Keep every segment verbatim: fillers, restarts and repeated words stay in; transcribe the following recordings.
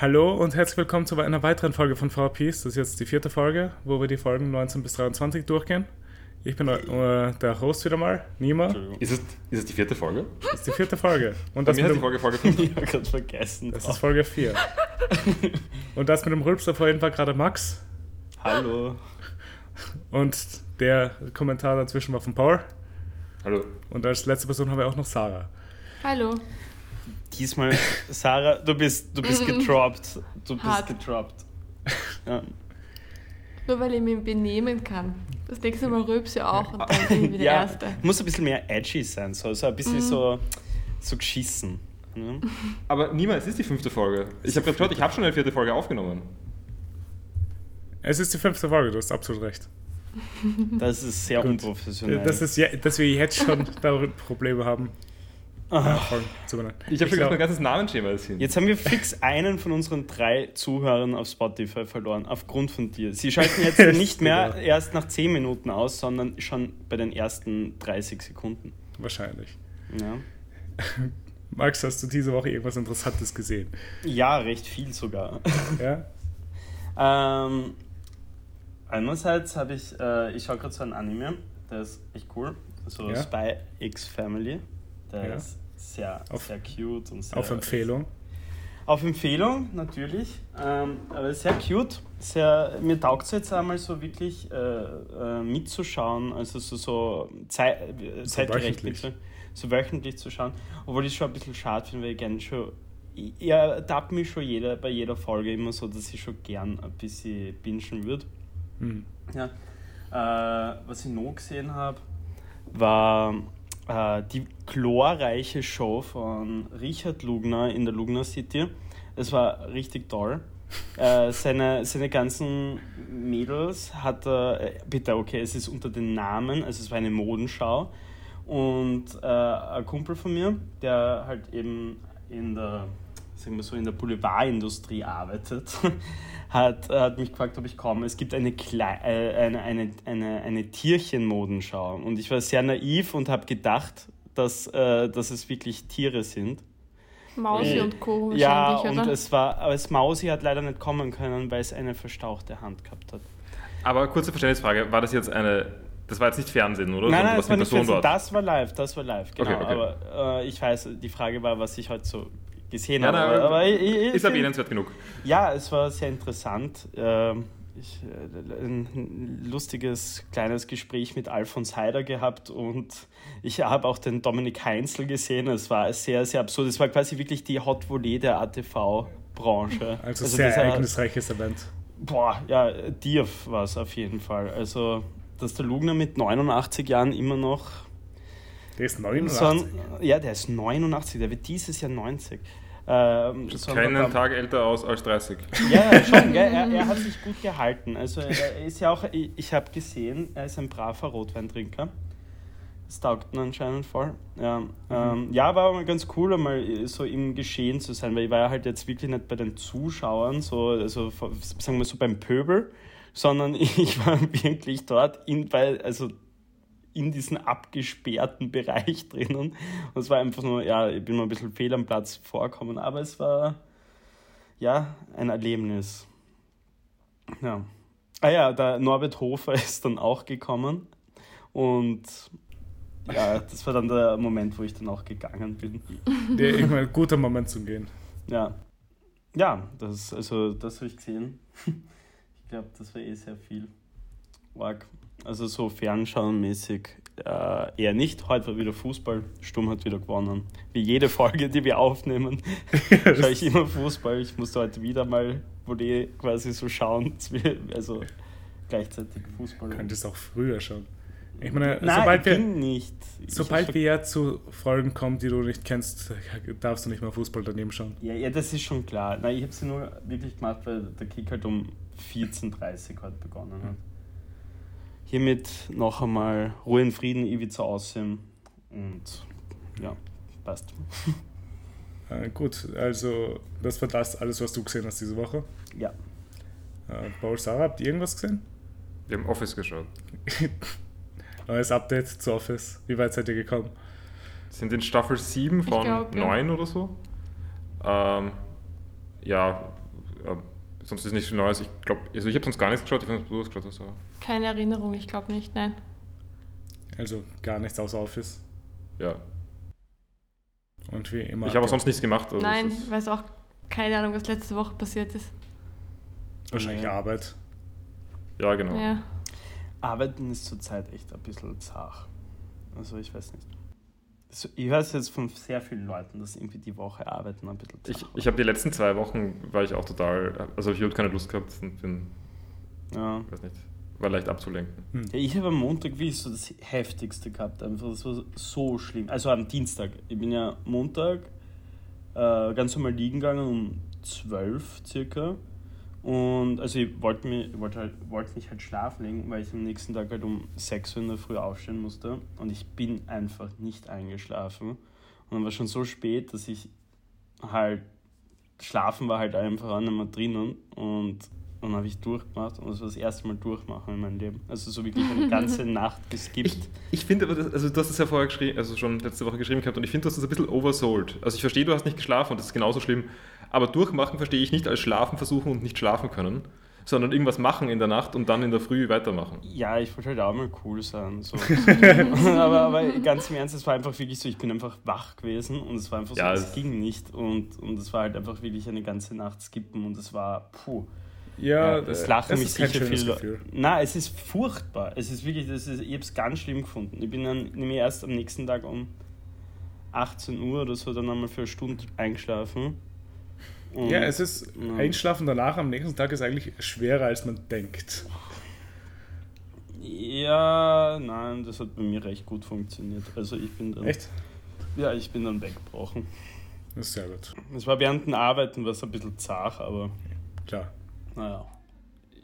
Hallo und herzlich willkommen zu einer weiteren Folge von One Piece. Das ist jetzt die vierte Folge, wo wir die Folgen neunzehn bis dreiundzwanzig durchgehen. Ich bin äh, der Host wieder mal, Nima. Ist es, ist es die vierte Folge? Das ist die vierte Folge. Und das mir mit die Folge, Folge fünf. Ich habe gerade vergessen. Das ist Folge vier. Und das mit dem Rülpser vorhin war gerade Max. Hallo. Und der Kommentar dazwischen war von Paul. Hallo. Und als letzte Person haben wir auch noch Sarah. Hallo. Diesmal, Sarah, du bist, du bist getroppt. Du bist Hart. getroppt. Ja. Nur weil ich mich benehmen kann. Das nächste Mal rülpse auch und dann bin ich wieder ja, Erste. Muss ein bisschen mehr edgy sein, so, so ein bisschen mhm. so, so geschissen. Ne? Aber niemals, es ist die fünfte Folge. Ich habe gerade gehört, ich habe schon eine vierte Folge aufgenommen. Es ist die fünfte Folge, du hast absolut recht. Das ist sehr Gut. unprofessionell. Das ist ja, dass wir jetzt schon da Probleme haben. Oh. Ja, ich habe schon gesagt, mein ganzes Namensschema ist hin. Jetzt haben wir fix einen von unseren drei Zuhörern auf Spotify verloren, aufgrund von dir. Sie schalten jetzt nicht mehr erst nach zehn Minuten aus, sondern schon bei den ersten dreißig Sekunden. Wahrscheinlich. Ja. Max, hast du diese Woche irgendwas Interessantes gesehen? Ja, recht viel sogar. Ja? ähm, einerseits habe ich, äh, ich schaue gerade so ein Anime, der ist echt cool, so ja? Spy X Family. Der ja. ist sehr, auf, sehr cute. Und sehr, auf Empfehlung? Auf Empfehlung, natürlich. Ähm, aber sehr cute. Sehr, mir taugt es jetzt einmal so wirklich äh, äh, mitzuschauen, also so, so, zei- so zeitgerecht wöchentlich. so wöchentlich zu schauen. Obwohl ich schon ein bisschen schade finde, weil ich gerne schon, ich ertappe mich schon jeder, bei jeder Folge immer so, dass ich schon gern ein bisschen bingen würde. Hm. Ja. Äh, was ich noch gesehen habe, war die glorreiche Show von Richard Lugner in der Lugner City. Es war richtig toll. äh, seine, seine ganzen Mädels hat er, äh, bitte, okay, es ist unter den Namen, also es war eine Modenschau. Und äh, ein Kumpel von mir, der halt eben in der, sagen wir so, in der Boulevardindustrie arbeitet, hat, hat mich gefragt, ob ich komme. Es gibt eine, Kle- äh, eine, eine, eine, eine Tierchen-Modenschau. Und ich war sehr naiv und habe gedacht, dass, äh, dass es wirklich Tiere sind. Mausi äh, und Co. Ja, und oder? es war, aber das Mausi hat leider nicht kommen können, weil es eine verstauchte Hand gehabt hat. Aber kurze Verständnisfrage, war das jetzt eine... Das war jetzt nicht Fernsehen, oder? Nein, nein, was das, war nicht das war live, das war live, genau. Okay, okay. Aber äh, ich weiß, die Frage war, was ich heute so... gesehen nein, habe. Nein, aber ich, ich, ist erwähnenswert genug. Ja, es war sehr interessant. Ähm, ich, äh, ein lustiges, kleines Gespräch mit Alfons Heider gehabt und ich habe auch den Dominik Heinzel gesehen. Es war sehr, sehr absurd. Es war quasi wirklich die Hot Volley der A T V-Branche. Also, also sehr das ereignisreiches hat, Event. Boah, ja, Dirf war es auf jeden Fall. Also, dass der Lugner mit neunundachtzig Jahren immer noch... Der ist neunundachtzig. So, ja, der ist neunundachtzig, der wird dieses Jahr neunzig. Ähm, Sieht so keinen Programm. Tag älter aus als dreißig. Ja, schon, gell? Er, er hat sich gut gehalten. Also, er ist ja auch, ich, ich habe gesehen, er ist ein braver Rotweintrinker. Das taugt ihn anscheinend voll. Ja, mhm. ähm, ja, war aber ganz cool, einmal so im Geschehen zu sein, weil ich war ja halt jetzt wirklich nicht bei den Zuschauern, so, also sagen wir so beim Pöbel, sondern ich war wirklich dort in, bei, also in diesen abgesperrten Bereich drinnen. Und es war einfach nur, ja, ich bin mal ein bisschen fehl am Platz vorkommen, aber es war, ja, ein Erlebnis. Ja. Ah ja, der Norbert Hofer ist dann auch gekommen und ja, das war dann der Moment, wo ich dann auch gegangen bin. Der immer ein guter Moment zum Gehen. Ja. Ja, das, also, das habe ich gesehen. Ich glaube, das war eh sehr viel. Org. Also so fernschauenmäßig äh, eher nicht. Heute war wieder Fußball, Sturm hat wieder gewonnen. Wie jede Folge, die wir aufnehmen, schaue ich immer Fußball. Ich musste heute wieder mal Volley quasi so schauen, also gleichzeitig Fußball. Du könntest auch früher schauen. Ich meine, Nein, sobald, wir, nicht. sobald wir ja zu Folgen kommen, die du nicht kennst, darfst du nicht mehr Fußball daneben schauen. Ja, ja, das ist schon klar. Nein, ich habe sie nur wirklich gemacht, weil der Kick halt um vierzehn Uhr dreißig heute begonnen hat. Mhm. Hiermit noch einmal Ruhe in Frieden, Ivica Osim und ja, passt. Äh, gut, also das war das alles, was du gesehen hast diese Woche. Ja. Äh, Paul, Sarah, habt ihr irgendwas gesehen? Wir haben Office geschaut. Neues Update zu Office. Wie weit seid ihr gekommen? Sind in Staffel sieben von glaub, neun ja. oder so. Ähm, ja, äh, sonst ist nichts Neues. Ich glaube, also ich habe sonst gar nichts geschaut, ich habe sonst bloß geschaut. Also. Keine Erinnerung, ich glaube nicht, nein. Also gar nichts außer Office. Ja. Und wie immer. Ich habe auch sonst nichts gemacht. Also nein, ich weiß auch keine Ahnung, was letzte Woche passiert ist. Wahrscheinlich Arbeit. Ja, genau. Ja. Arbeiten ist zurzeit echt ein bisschen zart. Also ich weiß nicht. Also ich weiß jetzt von sehr vielen Leuten, dass irgendwie die Woche arbeiten ein bisschen zart. Ich, ich habe die letzten zwei Wochen, war ich auch total, also ich habe keine Lust gehabt und bin, ja. weiß nicht, war leicht abzulenken. Hm. Ja, ich habe am Montag wirklich so das Heftigste gehabt. Einfach, das war so schlimm. Also am Dienstag. Ich bin ja Montag äh, ganz normal liegen gegangen um zwölf circa. Und also ich wollte mich, wollte halt, wollte mich halt schlafen legen, weil ich am nächsten Tag halt um sechs Uhr in der Früh aufstehen musste. Und ich bin einfach nicht eingeschlafen. Und dann war schon so spät, dass ich halt, schlafen war halt einfach nicht mehr drinnen. Und dann habe ich durchgemacht und das war das erste Mal durchmachen in meinem Leben. Also so wirklich eine ganze Nacht geskippt. Ich, ich finde aber, das, also du hast es ja vorher geschrieben, also schon letzte Woche geschrieben gehabt und ich finde, du hast es ein bisschen oversold. Also ich verstehe, du hast nicht geschlafen und das ist genauso schlimm. Aber durchmachen verstehe ich nicht als schlafen versuchen und nicht schlafen können, sondern irgendwas machen in der Nacht und dann in der Früh weitermachen. Ja, ich wollte halt auch mal cool sein. So. aber, aber ganz im Ernst, es war einfach wirklich so, ich bin einfach wach gewesen und es war einfach so, ja, es ging nicht. Und, und es war halt einfach wirklich eine ganze Nacht skippen und es war, puh. Ja, ja das lachen mich sicher viele Leute. Nein, es ist furchtbar. Es ist wirklich, das ist, ich habe es ganz schlimm gefunden. Ich bin dann nämlich erst am nächsten Tag um achtzehn Uhr oder so dann einmal für eine Stunde eingeschlafen. Und ja, es ist, ja. Einschlafen danach am nächsten Tag ist eigentlich schwerer, als man denkt. Ja, nein, das hat bei mir recht gut funktioniert. Also ich bin dann... Echt? Ja, ich bin dann weggebrochen. Das ist sehr gut. Es war während dem Arbeiten, was ein bisschen zart, aber... Klar. Naja.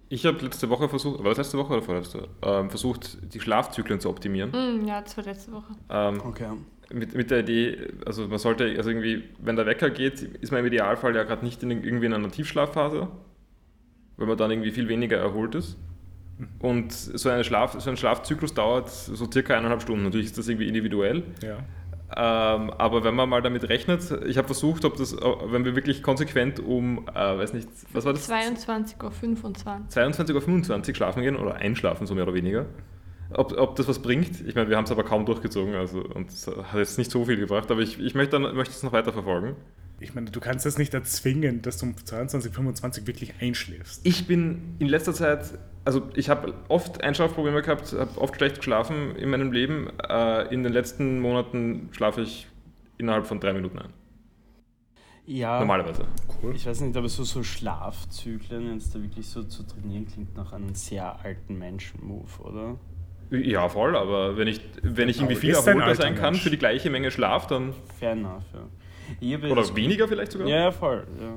Ich habe letzte Woche versucht, war das letzte Woche oder vorletzte, ähm, versucht, die Schlafzyklen zu optimieren. Mm, ja, das war letzte Woche. Ähm, okay. Mit, mit der Idee, also man sollte, also irgendwie, wenn der Wecker geht, ist man im Idealfall ja gerade nicht in, irgendwie in einer Tiefschlafphase, weil man dann irgendwie viel weniger erholt ist. Und so, eine Schlaf, so ein Schlafzyklus dauert so circa eineinhalb Stunden. Natürlich ist das irgendwie individuell. Ja. Ähm, aber wenn man mal damit rechnet, ich habe versucht, ob das, wenn wir wirklich konsequent um, äh, weiß nicht, was war das? zweiundzwanzig Uhr fünfundzwanzig zweiundzwanzig Uhr fünfundzwanzig schlafen gehen oder einschlafen, so mehr oder weniger. Ob, ob das was bringt, ich meine, wir haben es aber kaum durchgezogen, also und es hat jetzt nicht so viel gebracht, aber ich, ich möchte dann, möchte es noch weiter verfolgen. Ich meine, du kannst das nicht erzwingen, dass du um zweiundzwanzig Uhr fünfundzwanzig wirklich einschläfst. Ich bin in letzter Zeit, also ich habe oft Einschlafprobleme gehabt, habe oft schlecht geschlafen in meinem Leben. Äh, in den letzten Monaten schlafe ich innerhalb von drei Minuten ein. Ja. Normalerweise. Cool. Ich weiß nicht, aber so, so Schlafzyklen jetzt da wirklich so zu trainieren, klingt nach einem sehr alten Menschen-Move, oder? Ja, voll, aber wenn ich, wenn ich irgendwie viel erholter sein kann für die gleiche Menge Schlaf, dann... Fair enough, ja. Oder weniger vielleicht sogar? Ja, voll. Ja.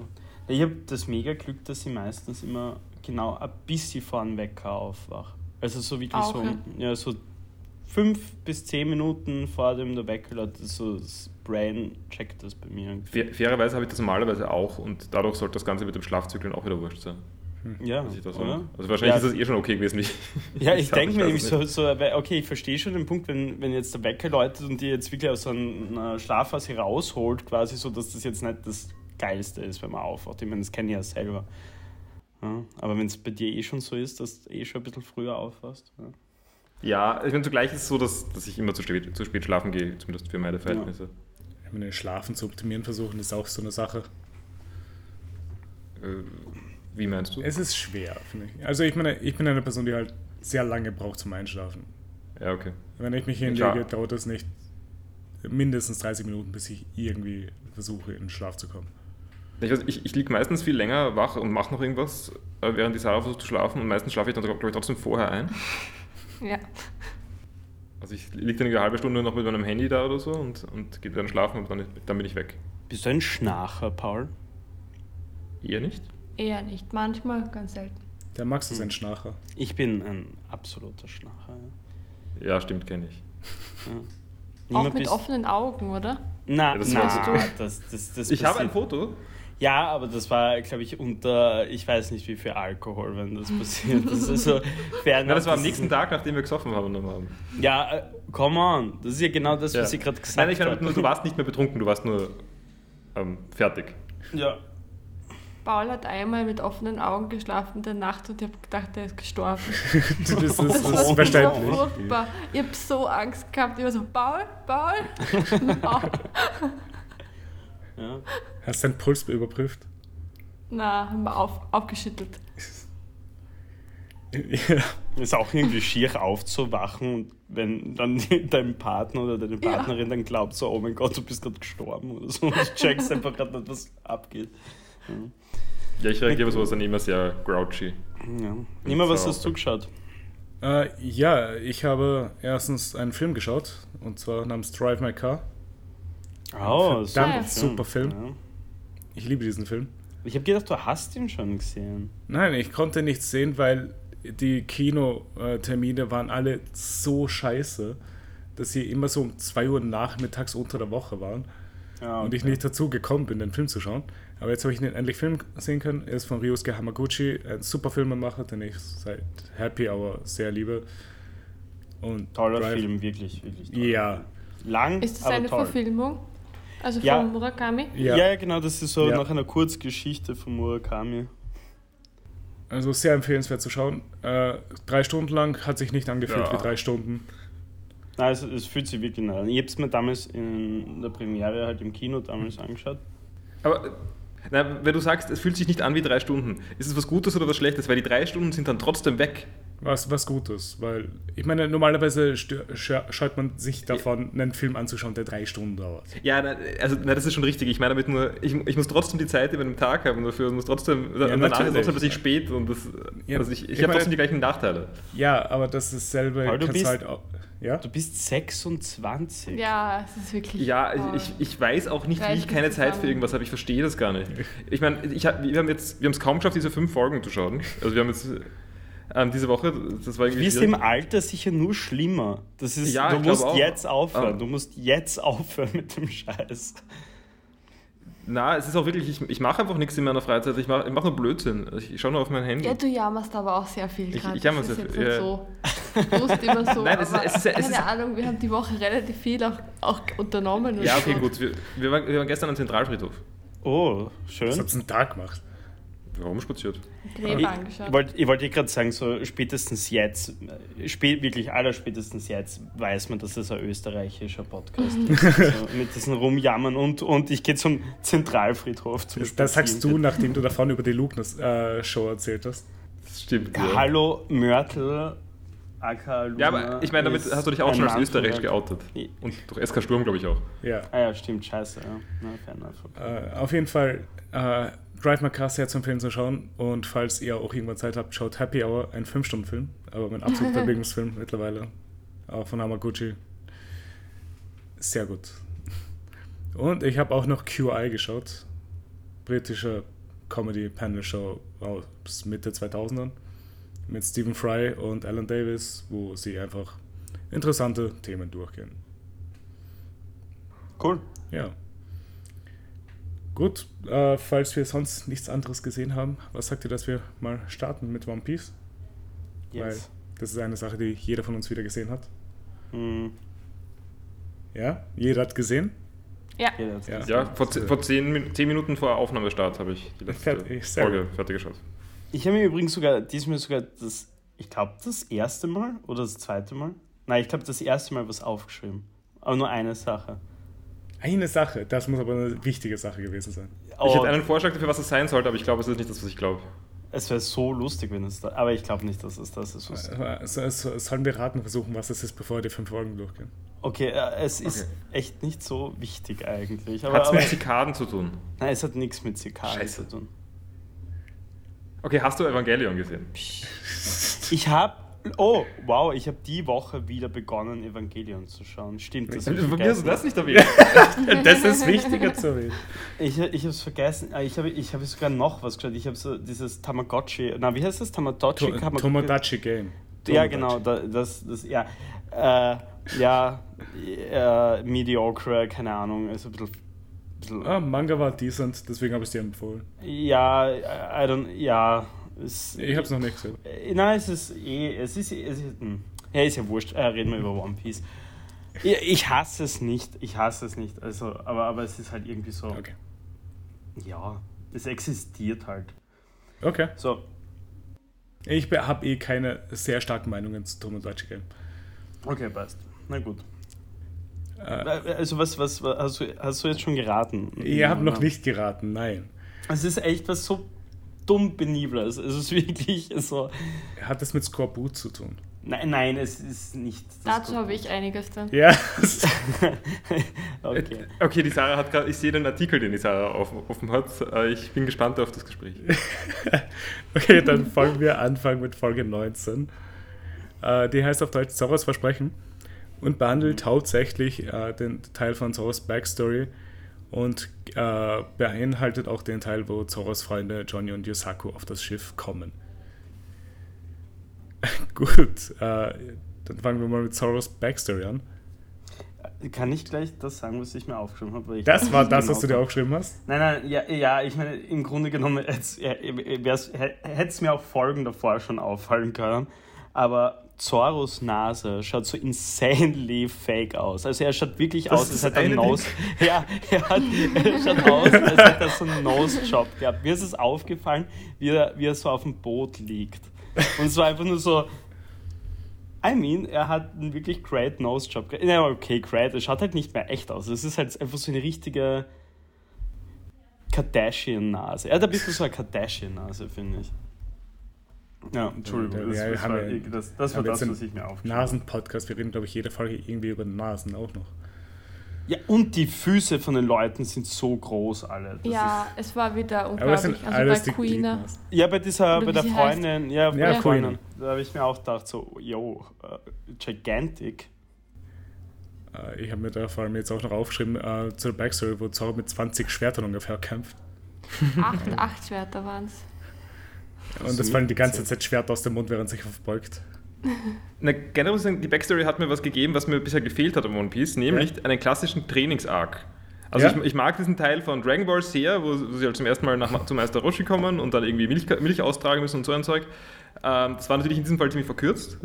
Ich habe das mega Glück, dass ich meistens immer genau ein bisschen vor einem Wecker aufwache. Also so wirklich auch, so, ja. Ja, so fünf bis zehn Minuten vor dem der Wecker läutet, so das Brain checkt das bei mir. Fair, fairerweise habe ich das normalerweise auch und dadurch sollte das Ganze mit dem Schlafzyklen auch wieder wurscht sein. Ja, ich das oder? Also wahrscheinlich ja. Ist das eh schon okay gewesen. Ich, ja, ich denke mir nämlich so, so, okay, ich verstehe schon den Punkt, wenn, wenn jetzt der Wecker läutet und die jetzt wirklich aus so einer Schlafphase rausholt, quasi so, dass das jetzt nicht das Geilste ist, wenn man aufwacht. Ich meine, das kenne ich ja selber. Ja, aber wenn es bei dir eh schon so ist, dass du eh schon ein bisschen früher aufwachst. Ja, ja, ich meine, zugleich ist es so, dass, dass ich immer zu spät, zu spät schlafen gehe, zumindest für meine Verhältnisse. Ja. Ich meine, Schlafen zu optimieren versuchen, ist auch so eine Sache. Äh... Wie meinst du? Es ist schwer, finde ich. Also ich meine, ich bin eine Person, die halt sehr lange braucht zum Einschlafen. Ja, okay. Wenn ich mich hinlege, Klar. dauert das nicht mindestens dreißig Minuten, bis ich irgendwie versuche, in den Schlaf zu kommen. Ich, weiß, ich, ich liege meistens viel länger wach und mache noch irgendwas, während die Sarah versucht zu schlafen. Und meistens schlafe ich dann, glaube ich, trotzdem vorher ein. Ja. Also ich liege dann eine halbe Stunde noch mit meinem Handy da oder so und, und gehe dann schlafen und dann, dann bin ich weg. Bist du ein Schnarcher, Paul? Eher nicht. Eher nicht, manchmal, ganz selten. Der Max ist ein Schnarcher. Ich bin ein absoluter Schnarcher. Ja, ja stimmt, kenne ich. Ja. Auch mit bist... offenen Augen, oder? Na, ja, das, na du. das das, das. Ich habe ein Foto. Ja, aber das war, glaube ich, unter, ich weiß nicht wie viel Alkohol, wenn das passiert. Das ist so fern. Das war am nächsten Tag, nachdem wir gesoffen haben. haben. Ja, come on, das ist ja genau das, was ja. ich gerade gesagt habe. Nein, ich meine, du warst nicht mehr betrunken, du warst nur ähm, fertig. Ja. Paul hat einmal mit offenen Augen geschlafen in der Nacht und ich habe gedacht, er ist gestorben. das ist, das das ist verständlich. So furchtbar. Ich habe so Angst gehabt. Ich war so, Paul, Paul, Paul. Ja. Hast du deinen Puls überprüft? Na, haben wir auf, aufgeschüttelt. Ja. Ist auch irgendwie schier aufzuwachen und wenn dann dein Partner oder deine Partnerin ja. dann glaubt so, oh mein Gott, du bist gerade gestorben oder so und checkst einfach gerade nicht, was abgeht. Ja, ja ich reagiere sowas dann immer sehr grouchy. Ja. Nima, was hast du geschaut? Äh, ja, ich habe erstens einen Film geschaut und zwar namens Drive My Car. Oh, verdammt super Film. Ja. Ich liebe diesen Film. Ich habe gedacht, du hast ihn schon gesehen. Nein, ich konnte ihn nicht sehen, weil die Kinotermine waren alle so scheiße, dass sie immer so um zwei Uhr nachmittags unter der Woche waren. Ah, okay. Und ich nicht dazu gekommen bin, den Film zu schauen. Aber jetzt habe ich ihn endlich Film sehen können. Er ist von Ryusuke Hamaguchi, ein super Filmemacher, den ich seit Happy Hour sehr liebe. Und toller Drive. Film, wirklich, wirklich toll. Ja. Lang, ist das aber eine toll. Verfilmung? Also von ja. Murakami? Ja. ja, genau, das ist so ja. nach einer Kurzgeschichte von Murakami. Also sehr empfehlenswert zu schauen. Äh, drei Stunden lang hat sich nicht angefühlt ja. wie drei Stunden. Nein, also, es fühlt sich wirklich nah an. Ich habe es mir damals in der Premiere halt im Kino damals angeschaut. Aber na, wenn du sagst, es fühlt sich nicht an wie drei Stunden, ist es was Gutes oder was Schlechtes? Weil die drei Stunden sind dann trotzdem weg. Was, was Gutes, weil ich meine, normalerweise scheut man sich davon, einen Film anzuschauen, der drei Stunden dauert. Ja, na, also na, das ist schon richtig. Ich meine damit nur, ich, ich muss trotzdem die Zeit über den Tag haben dafür und muss trotzdem, ja, danach ist trotzdem, dass ich spät und das, ja, also ich, ich, ich habe trotzdem die gleichen Nachteile. Ja, aber das ist selber, kannst du bist, halt auch, ja? Du bist sechsundzwanzig. Ja, es ist wirklich... Ja, oh. ich, ich weiß auch nicht, wie ich keine Zeit für irgendwas habe, ich verstehe das gar nicht. Ich meine, ich hab, wir haben jetzt, wir haben es kaum geschafft, diese fünf Folgen zu schauen. Also wir haben jetzt... Ähm, diese Woche, das war irgendwie... Du bist im Alter sicher nur schlimmer. Das ist, ja, du musst auch. jetzt aufhören. Ah. Du musst jetzt aufhören mit dem Scheiß. Na, es ist auch wirklich, ich, ich mache einfach nichts in meiner Freizeit. Ich mache ich mach nur Blödsinn. Ich, ich schaue nur auf mein Handy. Ja, du jammerst aber auch sehr viel gerade. Ich, ich jammer sehr viel. Ja. So. Du musst immer so. Nein, es ist, es ist, keine es ist, Ahnung, wir haben die Woche relativ viel auch, auch unternommen. Ja, okay, so. gut. Wir, wir, waren, wir waren gestern am Zentralfriedhof. Oh, schön. Was habt ihr einen Tag gemacht? Rumspaziert. Ich wollte wollt gerade sagen, so spätestens jetzt, spät, wirklich allerspätestens jetzt, weiß man, dass das ein österreichischer Podcast mhm. ist. Also mit diesen Rumjammern und, und ich gehe zum Zentralfriedhof. Zum das, das sagst du, nachdem du davon über die Lugners-Show äh, erzählt hast. Das stimmt. Ja. Hallo Mörtel, aka Lugner. Ja, aber ich meine, damit hast du dich auch schon als Österreich geoutet. Und durch S K Sturm, glaube ich, auch. Ja. Ah ja, stimmt, scheiße. Ja. Na, fair enough. Äh, auf jeden Fall... Äh, Drive My Car sehr zu empfehlen zu schauen und falls ihr auch irgendwann Zeit habt, schaut Happy Hour, ein fünf-Stunden-Film, aber mein absoluter Lieblingsfilm mittlerweile, auch von Hamaguchi. Sehr gut. Und ich habe auch noch Q I geschaut, britische Comedy-Panel-Show aus Mitte zweitausendern mit Stephen Fry und Alan Davis, wo sie einfach interessante Themen durchgehen. Cool. Ja. Gut, äh, falls wir sonst nichts anderes gesehen haben, was sagt ihr, dass wir mal starten mit One Piece? Yes. Weil das ist eine Sache, die jeder von uns wieder gesehen hat. Mm. Ja? Jeder hat gesehen? Ja. Jeder hat's ja. gesehen. Ja, vor, vor zehn, zehn Minuten vor Aufnahmestart habe ich die letzte fertig, Folge fertig geschaut. Ich habe mir übrigens sogar, diesmal sogar das, ich glaube das erste Mal oder das zweite Mal, nein, ich glaube das erste Mal was aufgeschrieben, aber nur eine Sache. Eine Sache, das muss aber eine wichtige Sache gewesen sein. Oh. Ich hätte einen Vorschlag dafür, was es sein sollte, aber ich glaube, es ist nicht das, was ich glaube. Es wäre so lustig, wenn es da... Aber ich glaube nicht, dass es das ist. So, sollen wir raten versuchen, was es ist, bevor wir die fünf Folgen durchgehen? Okay, es ist okay. echt nicht so wichtig eigentlich. Hat es mit Zikaden zu tun? Nein, es hat nichts mit Zikaden Scheiße. zu tun. Okay, hast du Evangelion gesehen? Ich habe... Oh, wow, ich habe die Woche wieder begonnen, Evangelion zu schauen. Stimmt, das habe ich hast du das nicht erwähnt? Das ist wichtiger zu erwähnen. Ich, ich habe es vergessen. Ich habe ich hab sogar noch was geschaut. Ich habe so dieses Tamagotchi... Na, wie heißt das? Tamagotchi? To- Tomodachi Game. Ja, genau. Das, das, ja, äh, ja äh, mediocre, keine Ahnung. Also ein bisschen... bisschen ah, Manga war decent, deswegen habe ich es dir empfohlen. Ja, I don't... Ja... Es, ich hab's noch nicht gesehen. Nein, es ist eh, es ist, es ist, ja, ist ja wurscht, äh, reden wir über One Piece. Ich, ich hasse es nicht, ich hasse es nicht, also, aber, aber es ist halt irgendwie so, okay. ja, es existiert halt. Okay. So. Ich habe eh keine sehr starken Meinungen zu Tom und Deutsche Game. Okay, passt. Na gut. Äh, also was, was, was hast, du, hast du jetzt schon geraten? Ich habe noch nicht geraten, nein. Es ist echt was so dumm Benibles. Es ist wirklich so... Hat das mit Skorbut zu tun? Nein, nein, es ist nicht... Dazu habe ich einiges dann. Ja. okay. okay, die Sarah hat gerade... Ich sehe den Artikel, den die Sarah offen, offen hat. Ich bin gespannt auf das Gespräch. Okay, dann fangen wir an fangen mit Folge neunzehn. Die heißt auf Deutsch Zoros Versprechen und behandelt mhm. hauptsächlich den Teil von Zoros Backstory und beinhaltet auch den Teil, wo Zoros Freunde Johnny und Yosaku auf das Schiff kommen. Gut, äh, dann fangen wir mal mit Zoros Backstory an. Kann ich gleich das sagen, was ich mir aufgeschrieben habe? Weil das war das, was du dir aufgeschrieben hast? Nein, nein, ja, ja ich meine, im Grunde genommen hätte es mir auch Folgen davor schon auffallen können, aber Zoros Nase schaut so insanely fake aus. Also er schaut wirklich das aus, als hätte er einen Nose... Ja, er, hat, er schaut aus, als hätte er so einen Nose-Job gehabt. Mir ist es aufgefallen, wie er, wie er so auf dem Boot liegt. Und es war einfach nur so, I mean, er hat einen wirklich great Nose-Job. Nein, okay, great, es schaut halt nicht mehr echt aus. Es ist halt einfach so eine richtige Kardashian-Nase. Er hat ein bisschen so eine Kardashian-Nase, finde ich. Ja, Entschuldigung, das, ja, das, war, ja, das, das war das, was ich mir aufgeschrieben habe. Nasen-Podcast, wir reden, glaube ich, jede Folge irgendwie über Nasen auch noch. Ja, und die Füße von den Leuten sind so groß, alle. Das ja, ist es war wieder unglaublich. Also bei Kuina. Ja, bei dieser, Oder bei der Freundin. Heißt? Ja, bei ja, der Freundin. Freundin. Da habe ich mir auch gedacht, so, yo, uh, gigantic. Uh, ich habe mir da vor allem jetzt auch noch aufgeschrieben, uh, zur Backstory, wo Zoro mit zwanzig Schwertern ungefähr kämpft. Acht, acht Schwerter waren es. Und es fallen die ganze Zeit Schwerter aus dem Mund, während sich verbeugt. Na, generell muss ich sagen, die Backstory hat mir was gegeben, was mir bisher gefehlt hat am One Piece, nämlich ja. einen klassischen Trainings-Arc. Also ja. ich, ich mag diesen Teil von Dragon Ball sehr, wo, wo sie halt zum ersten Mal nach, zum Meister Roshi kommen und dann irgendwie Milch, Milch austragen müssen und so ein Zeug. Ähm, das war natürlich in diesem Fall ziemlich verkürzt.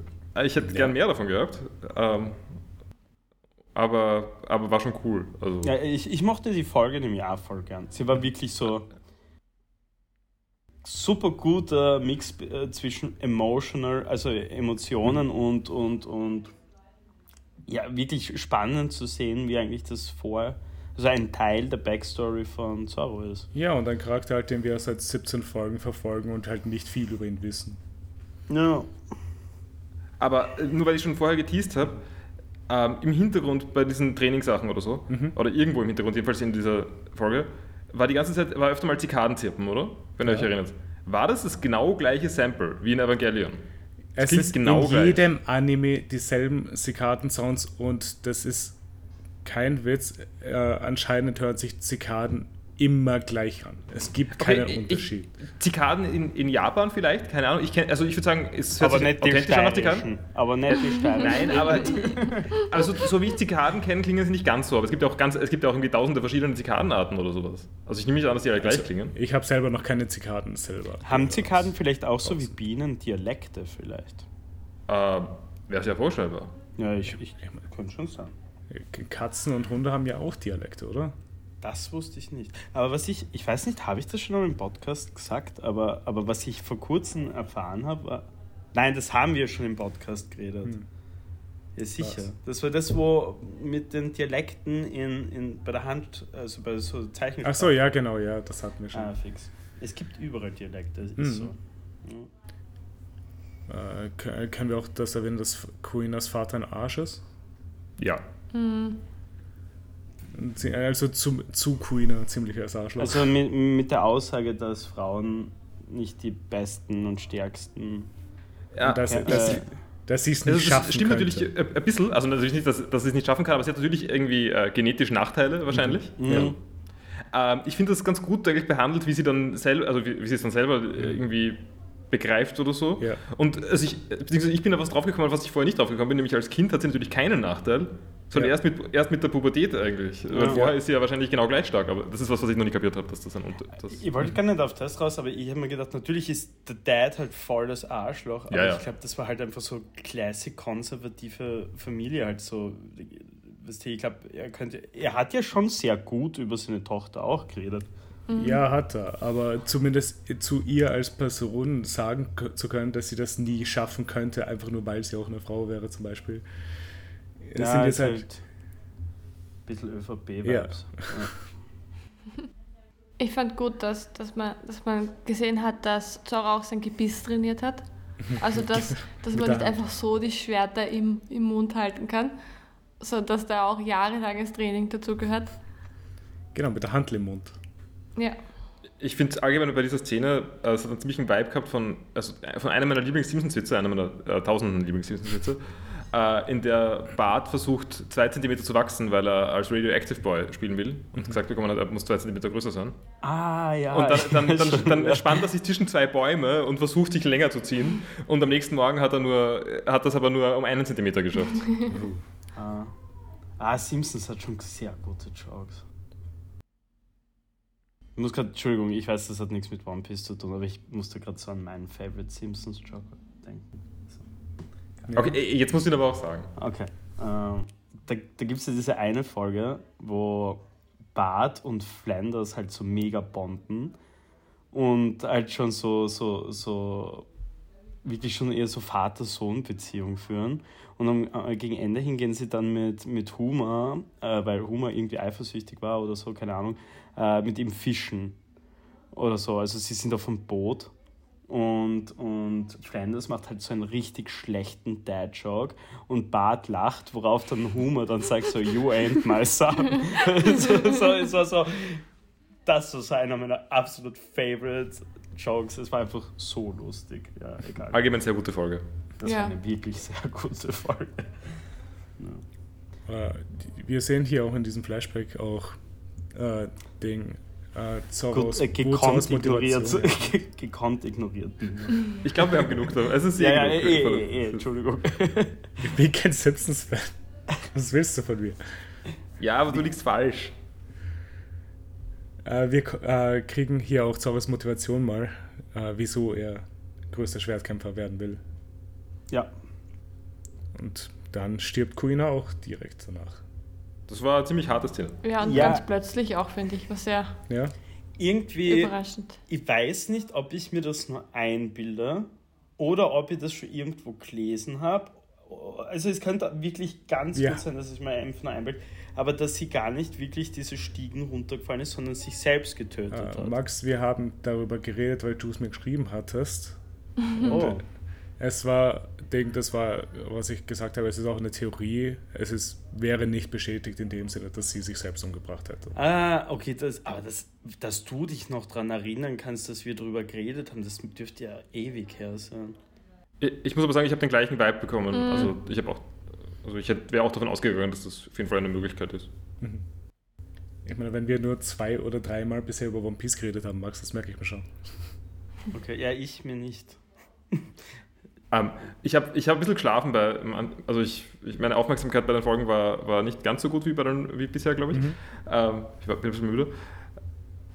Ich hätte ja. gern mehr davon gehabt. Ähm, aber, aber war schon cool. Also. Ja, ich, ich mochte die Folge in dem Jahr voll gern. Sie war wirklich so... super guter Mix äh, zwischen emotional, also Emotionen mhm. und, und, und ja, wirklich spannend zu sehen, wie eigentlich das vor, also ein Teil der Backstory von Zoro ist. Ja, und ein Charakter halt, den wir seit siebzehn Folgen verfolgen und halt nicht viel über ihn wissen. Ja. Aber nur weil ich schon vorher geteased habe, ähm, im Hintergrund bei diesen Trainingssachen oder so, mhm. oder irgendwo im Hintergrund, jedenfalls in dieser Folge, war die ganze Zeit, war öfter mal Zikadenzirpen, oder? Wenn ihr ja. euch erinnert. War das das genau gleiche Sample wie in Evangelion? Das es ist genau in gleich. jedem Anime dieselben Zikaden-Sounds und das ist kein Witz. Äh, anscheinend hören sich Zikaden immer gleich an. Es gibt keinen okay, Unterschied. Ich, Zikaden in, in Japan vielleicht? Keine Ahnung. Ich kenn, also ich würde sagen, es hört aber sich authentisch an nach Zikaden. Aber nicht die Steirischen. Nein, aber also, so wie ich Zikaden kenne, klingen sie nicht ganz so. Aber es gibt ja auch, ganz, es gibt auch irgendwie tausende verschiedene Zikadenarten oder sowas. Also ich nehme nicht an, dass die alle gleich also, klingen. Ich habe selber noch keine Zikaden selber. Haben Zikaden vielleicht auch so wie Bienen Dialekte vielleicht? Äh, wäre es ja vorstellbar. Ja, ich, ich, ich könnte schon sagen. Katzen und Hunde haben ja auch Dialekte, oder? Das wusste ich nicht. Aber was ich, ich weiß nicht, habe ich das schon mal im Podcast gesagt, aber, aber was ich vor kurzem erfahren habe, nein, das haben wir schon im Podcast geredet. Hm. Ja, sicher. Was? Das war das, wo mit den Dialekten in, in, bei der Hand, also bei so Zeichen... Ach so, ja, genau, ja, das hatten wir schon. Ah, fix. Es gibt überall Dialekte, das ist hm. so. Ja. Äh, können wir auch das erwähnen, dass Kuinas Vater ein Arsch ist? Ja. Hm. Also zu, zu Kuina, ziemlich als Arschloch. Also mit, mit der Aussage, dass Frauen nicht die besten und stärksten... Ja, und dass, äh, dass, sie, dass sie es nicht also schaffen stimmt könnte. Natürlich ein bisschen, also natürlich nicht, dass, dass sie es nicht schaffen kann, aber sie hat natürlich irgendwie äh, genetische Nachteile wahrscheinlich. Mhm. Ja. Mhm. Ähm, ich finde das ganz gut eigentlich behandelt, wie sie dann selber, also wie, wie sie es dann selber mhm. irgendwie begreift oder so. Ja. Und also ich, beziehungsweise ich bin da was draufgekommen, was ich vorher nicht draufgekommen bin, nämlich als Kind hat sie natürlich keinen Nachteil, sondern ja. erst, mit, erst mit der Pubertät eigentlich. Ja. Weil vorher ist sie ja wahrscheinlich genau gleich stark, aber das ist was, was ich noch nicht kapiert habe, dass das ein Unter... Ich wollte gar nicht auf das raus, aber ich habe mir gedacht, natürlich ist der Dad halt voll das Arschloch, aber ja, ja. ich glaube, das war halt einfach so classic konservative Familie halt so. Ich glaube, er könnte... Er hat ja schon sehr gut über seine Tochter auch geredet. Mhm. Ja, hat er. Aber zumindest zu ihr als Person sagen zu können, dass sie das nie schaffen könnte, einfach nur weil sie auch eine Frau wäre zum Beispiel. Das ja, sind jetzt halt... halt ein bisschen ÖVP-Vibes. Ja. Ich fand gut, dass, dass, man, dass man gesehen hat, dass Zoro auch sein Gebiss trainiert hat. Also, dass, dass man nicht einfach so die Schwerter im, im Mund halten kann, sondern dass da auch jahrelanges Training dazugehört. Genau, mit der Hand im Mund. Ja. Ich finde allgemein bei dieser Szene, es hat einen ziemlichen Vibe gehabt von, also von einem meiner Lieblings-Simpsons-Witze, einer meiner äh, tausenden Lieblings-Simpsons-Witze, äh, in der Bart versucht, zwei Zentimeter zu wachsen, weil er als Radioactive Boy spielen will und mhm. gesagt bekommen hat, er muss zwei Zentimeter größer sein. Ah, ja. Und dann, dann, dann, dann, dann spannt er sich zwischen zwei Bäume und versucht, sich länger zu ziehen. Und am nächsten Morgen hat er nur, hat das aber nur um einen Zentimeter geschafft. ah. ah, Simpsons hat schon sehr gute Jokes. Ich muss gerade, Entschuldigung, ich weiß, das hat nichts mit One Piece zu tun, aber ich musste gerade so an meinen Favorite Simpsons Joke denken. So. Ja. Okay, jetzt musst du ihn aber auch sagen. Okay. Ähm, da da gibt es ja diese eine Folge, wo Bart und Flanders halt so mega bonden und halt schon so, so, so wirklich schon eher so Vater-Sohn-Beziehung führen. Und am, äh, gegen Ende hin gehen sie dann mit, mit Homer, äh, weil Homer irgendwie eifersüchtig war oder so, keine Ahnung, äh, mit ihm fischen oder so. Also sie sind auf dem Boot und, und Flanders macht halt so einen richtig schlechten Dad-Joke und Bart lacht, worauf dann Homer dann sagt so, you ain't my son. so, so, es war so, das war so einer meiner absolut favorite Jokes. Es war einfach so lustig. Ja, egal. Allgemein sehr gute Folge. Das ja. war eine wirklich sehr gute Folge. Ja. Uh, wir sehen hier auch in diesem Flashback auch uh, den uh, Zoros Gut, äh, gekonnt ignoriert. gekonnt ignoriert. Ich glaube, wir haben genug davon. Es ist eh ja, genug. Ja, eh, eh, eh, eh, Entschuldigung. Ich bin kein Simpsons-Fan. Was willst du von mir? Ja, aber du liegst falsch. Uh, wir uh, kriegen hier auch Zoros Motivation mal, uh, wieso er größter Schwertkämpfer werden will. Ja. Und dann stirbt Kuina auch direkt danach. Das war ein ziemlich hartes Thema. Ja, und ja. ganz plötzlich auch, finde ich, was sehr ja. irgendwie überraschend. Ich weiß nicht, ob ich mir das nur einbilde oder ob ich das schon irgendwo gelesen habe. Also es könnte wirklich ganz ja. gut sein, dass ich mir einfach nur einbilde, aber dass sie gar nicht wirklich diese Stiegen runtergefallen ist, sondern sich selbst getötet ah, hat. Max, wir haben darüber geredet, weil du es mir geschrieben hattest. Oh. Es war, denke, das war, was ich gesagt habe, es ist auch eine Theorie, es ist, wäre nicht bestätigt in dem Sinne, dass sie sich selbst umgebracht hätte. Ah, okay, das, aber das, dass du dich noch daran erinnern kannst, dass wir darüber geredet haben, das dürfte ja ewig her sein. Ich, ich muss aber sagen, ich habe den gleichen Vibe bekommen, mhm. also ich habe auch, also ich wäre auch davon ausgegangen, dass das auf jeden Fall eine Möglichkeit ist. Mhm. Ich meine, wenn wir nur zwei oder dreimal bisher über One Piece geredet haben, Max, das merke ich mir schon. Okay, ja, ich mir nicht. Um, ich habe ich hab ein bisschen geschlafen, bei, also ich, ich meine Aufmerksamkeit bei den Folgen war, war nicht ganz so gut wie, bei den, wie bisher, glaube ich. Mhm. Um, ich war, bin ein bisschen müde.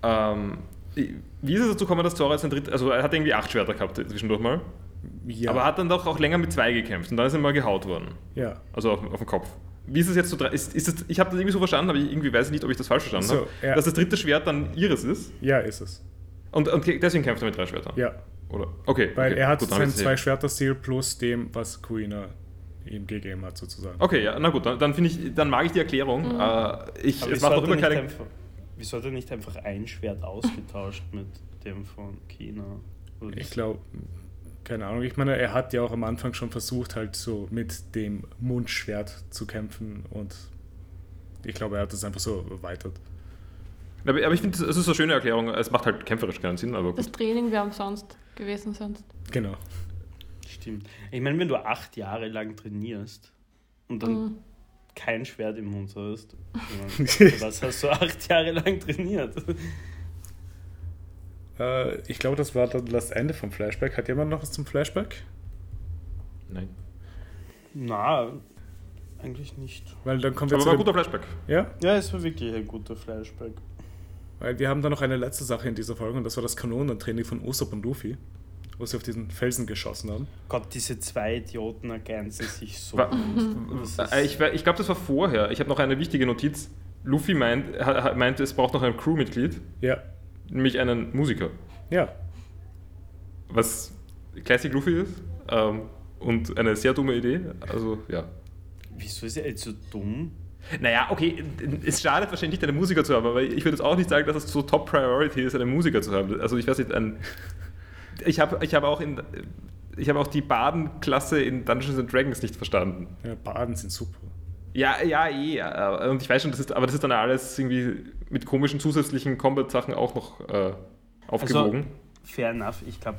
Um, wie ist es dazu gekommen, dass Zoro jetzt ein Dritt, also er hat irgendwie acht Schwerter gehabt zwischendurch mal, ja. aber hat dann doch auch länger mit zwei gekämpft und dann ist er mal gehaut worden, ja. also auf, auf den Kopf. Wie ist es jetzt so? Ist, ist das, ich habe das irgendwie so verstanden, aber ich irgendwie weiß nicht, ob ich das falsch verstanden so, habe, ja. dass das dritte Schwert dann ihres ist. Ja, ist es. Und, und deswegen kämpft er mit drei Schwertern? Ja. Oder? Okay. Weil okay, er hat gut, seinen Zwei-Schwerter-Stil plus dem, was Kuina ihm gegeben hat, sozusagen. Okay, ja, na gut, dann, dann finde ich, dann mag ich die Erklärung. Mhm. Äh, ich, es macht doch immer keine... Einfach, wieso hat er nicht einfach ein Schwert ausgetauscht mit dem von Kuina? Ich glaube, keine Ahnung. Ich meine, er hat ja auch am Anfang schon versucht, halt so mit dem Mundschwert zu kämpfen und ich glaube, er hat das einfach so erweitert. Aber ich finde, es ist eine schöne Erklärung. Es macht halt kämpferisch keinen Sinn. Aber gut. Das Training wäre umsonst gewesen sonst. Genau. Stimmt. Ich meine, wenn du acht Jahre lang trainierst und dann mm. kein Schwert im Mund hast, was hast du acht Jahre lang trainiert? Äh, ich glaube, das war dann das Ende vom Flashback. Hat jemand noch was zum Flashback? Nein. Na, eigentlich nicht. Weil dann kommt jetzt aber war ein guter Flashback. Ja? Ja, es war wirklich ein guter Flashback. Weil wir haben da noch eine letzte Sache in dieser Folge und das war das Kanonentraining von Usopp und Luffy, wo sie auf diesen Felsen geschossen haben. Gott, diese zwei Idioten ergänzen sich so. War, ich ich glaube, das war vorher. Ich habe noch eine wichtige Notiz. Luffy meint, meint, es braucht noch ein Crewmitglied. Ja. nämlich einen Musiker. Ja. Was Classic Luffy ist ähm, und eine sehr dumme Idee, also ja. Wieso ist er jetzt so dumm? Naja, okay, es schadet wahrscheinlich nicht, einen Musiker zu haben, aber ich würde jetzt auch nicht sagen, dass es so Top Priority ist, einen Musiker zu haben. Also ich weiß nicht, ein... Ich habe ich hab auch, hab auch die Baden-Klasse in Dungeons and Dragons nicht verstanden. Ja, Baden sind super. Ja, ja, eh. Ja. Und ich weiß schon, das ist, aber das ist dann alles irgendwie mit komischen zusätzlichen Combat-Sachen auch noch äh, aufgewogen. Also, fair enough. Ich glaube,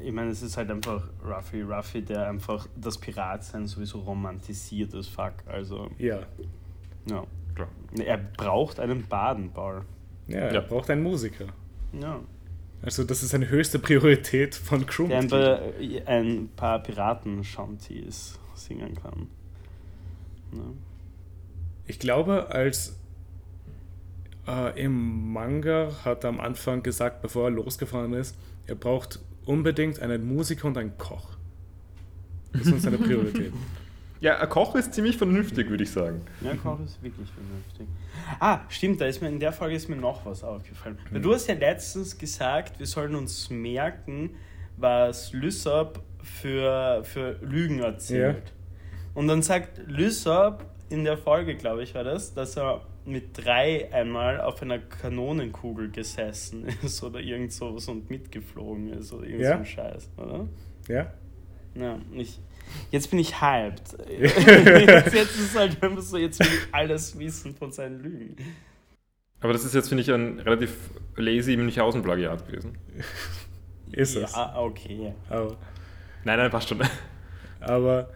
ich meine, es ist halt einfach Ruffy Ruffy, der einfach das Piratsein sowieso romantisiert als fuck. Also, ja. Ja. Klar. Er braucht einen Baden-Bar. Ja, er ja. braucht einen Musiker. Ja. Also das ist eine höchste Priorität von Crewmitgliedern. Der ein paar Piraten-Shanties singen kann. Ja. Ich glaube, als äh, im Manga hat er am Anfang gesagt, bevor er losgefahren ist, er braucht unbedingt einen Musiker und einen Koch. Das ist uns eine Priorität. Ja, ein Koch ist ziemlich vernünftig, würde ich sagen. Ja, Koch ist wirklich vernünftig. Ah, stimmt, da ist mir in der Folge ist mir noch was aufgefallen. Mhm. Du hast ja letztens gesagt, wir sollen uns merken, was Usopp für, für Lügen erzählt. Ja. Und dann sagt Usopp in der Folge, glaube ich, war das, dass er mit drei einmal auf einer Kanonenkugel gesessen ist oder irgend sowas und mitgeflogen ist oder irgend ja. so ein Scheiß, oder? Ja. Ja, ich... Jetzt bin ich hyped. jetzt, jetzt ist halt, wenn man so, jetzt will ich alles wissen von seinen Lügen. Aber das ist jetzt, finde ich, ein relativ lazy Münchhausen-Plagiat gewesen. Ist ja, es. Okay. Aber, nein, nein, passt schon. Aber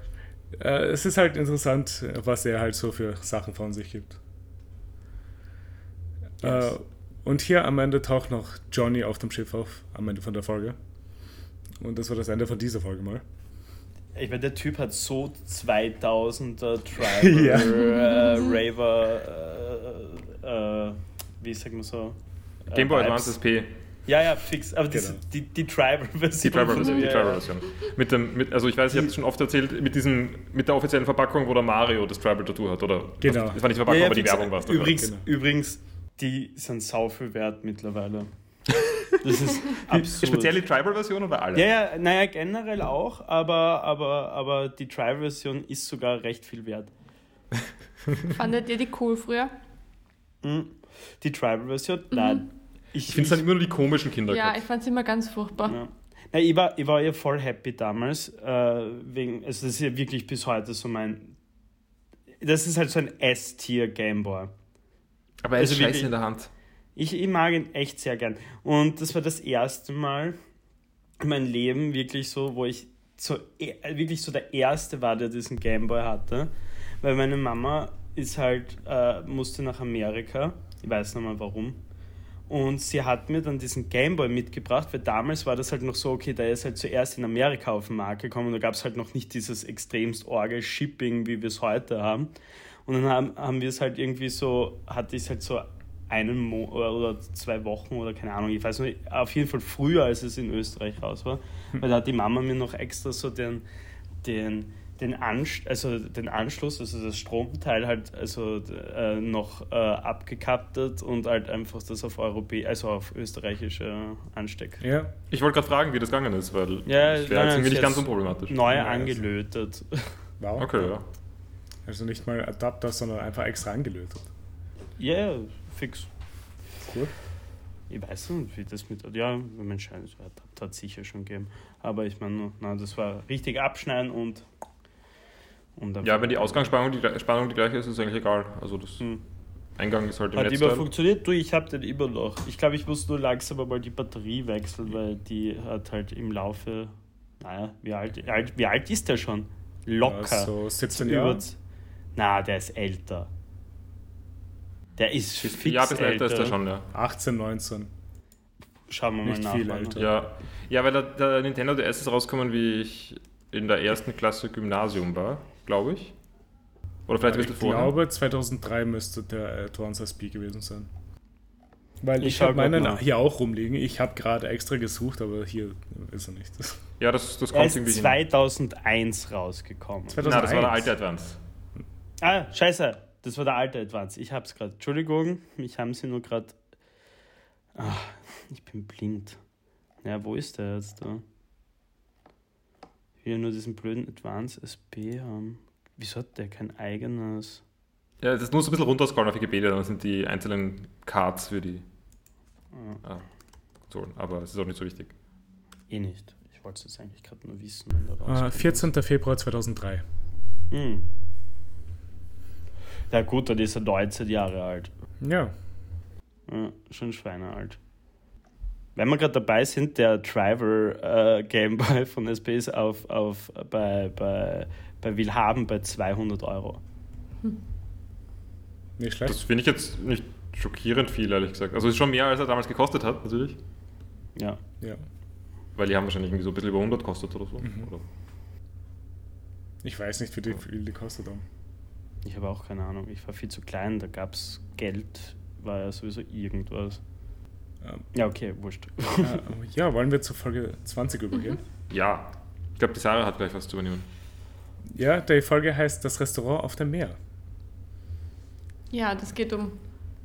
äh, es ist halt interessant, was er halt so für Sachen von sich gibt. Yes. Äh, und hier am Ende taucht noch Johnny auf dem Schiff auf, am Ende von der Folge. Und das war das Ende von dieser Folge mal. Ich meine, der Typ hat so zweitausender Tribal, ja. äh, Raver, äh, äh, wie sagt man so? Äh, Game Boy Advance S P. Ja, ja, fix. Aber genau. das, die, die Tribal-Version. Die Tribal-Version, die Tribal-Version. Mit dem, mit, also ich weiß, ich habe es schon oft erzählt, mit diesem, mit der offiziellen Verpackung, wo der Mario das Tribal-Tattoo hat, oder? Genau. Das war nicht Verpackung, ja, ja, aber die Werbung war es. Übrigens, genau. übrigens, die sind sau viel wert mittlerweile. Das ist absurd. Speziell die Tribal-Version oder alle? Ja, ja, naja, generell auch, aber, aber, aber die Tribal-Version ist sogar recht viel wert. Fandet ihr die cool früher? Die Tribal-Version? Mhm. Nein. Ich, ich finde es dann immer nur die komischen Kinder. Ja, ich fand es immer ganz furchtbar. Ja. Na, ich, war, ich war ja voll happy damals. Äh, wegen, also das ist ja wirklich bis heute so mein... Das ist halt so ein S-Tier-Gameboy. Aber er ist also scheiße wirklich, in der Hand. Ich, ich mag ihn echt sehr gern. Und das war das erste Mal in meinem Leben wirklich so, wo ich so, wirklich so der Erste war, der diesen Gameboy hatte. Weil meine Mama ist halt, äh, musste nach Amerika. Ich weiß noch mal warum. Und sie hat mir dann diesen Gameboy mitgebracht, weil damals war das halt noch so, okay, der ist halt zuerst in Amerika auf den Markt gekommen und da gab es halt noch nicht dieses extremst orge Shipping, wie wir es heute haben. Und dann haben, haben wir es halt irgendwie so, hatte ich es halt so einen Monat oder zwei Wochen oder keine Ahnung, ich weiß nicht, auf jeden Fall früher, als es in Österreich raus war, weil da hat die Mama mir noch extra so den, den, den, Ansch- also den Anschluss, also das Stromteil halt also äh, noch äh, abgekaptet und halt einfach das auf Europä- also auf österreichische äh, Ansteck. Ja. Ich wollte gerade fragen, wie das gegangen ist, weil ja, das wäre ziemlich ganz unproblematisch. Neu ja, angelötet. Wow. Okay, ja. Also nicht mal Adapter, sondern einfach extra angelötet. Ja, yeah. Fix. Cool. Ich weiß nicht, wie das mit... Ja, mein Schein hat es sicher schon gegeben. Aber ich meine, na, das war richtig abschneiden und... und ja, wenn die Ausgangsspannung die Spannung die gleiche ist, ist es eigentlich egal. Also das hm. Eingang ist halt im Netzteil. Hat Netz immer funktioniert? Du, ich habe den immer noch. Ich glaube, ich muss nur langsam mal die Batterie wechseln, weil die hat halt im Laufe... Naja, wie alt, alt, wie alt ist der schon? Locker. Ja, so siebzehn Jahre. Na, der ist älter. Der ist fix ja, bis älter ist der schon, ja. achtzehn, neunzehn. Schauen wir mal nach. Nicht viel älter. Ja, ja weil der, der Nintendo D S ist rausgekommen, wie ich in der ersten Klasse Gymnasium war, glaube ich. Oder vielleicht ja, ein bisschen vorher. Ich glaube, zweitausenddrei müsste der Advance S P gewesen sein. Weil ich, ich habe meinen hier auch rumliegen. Ich habe gerade extra gesucht, aber hier ist er nicht. Ja, das, das kommt irgendwie hin. Er ist zweitausendeins rausgekommen. zweitausendeins? Nein, das war der alte Advance. Ah, scheiße. Das war der alte Advance. Ich hab's gerade. Entschuldigung, mich haben sie nur gerade Ach, ich bin blind. Ja, wo ist der jetzt da? Ich will ja nur diesen blöden Advanced S P haben. Wieso hat der kein eigenes? Ja, das ist nur so ein bisschen runterscrollen auf Wikipedia, dann sind die einzelnen Cards für die ah. Ah, Konsolen. Aber es ist auch nicht so wichtig. Eh nicht. Ich wollte es jetzt eigentlich gerade nur wissen. Wenn uh, vierzehnten Februar zweitausenddrei. Hm. Ja gut, dann ist er neunzehn Jahre alt. Ja. Ja, schon schweinealt. Wenn wir gerade dabei sind, der Driver äh, Gameboy von S P ist auf, auf, bei, bei, bei Willhaben bei zweihundert Euro. Hm. Nicht schlecht. Das finde ich jetzt nicht schockierend viel, ehrlich gesagt. Also ist schon mehr, als er damals gekostet hat, natürlich. Ja. Ja. Weil die haben wahrscheinlich irgendwie so ein bisschen über hundert gekostet oder so. Mhm. Oder? Ich weiß nicht, wie die, wie die kostet haben. Ich habe auch keine Ahnung. Ich war viel zu klein, da gab es Geld, war ja sowieso irgendwas. Ja, okay, wurscht. Ja, wollen wir zur Folge zwanzig übergehen? Ja, ich glaube, die Sarah hat gleich was zu übernehmen. Ja, die Folge heißt Das Restaurant auf dem Meer. Ja, das geht um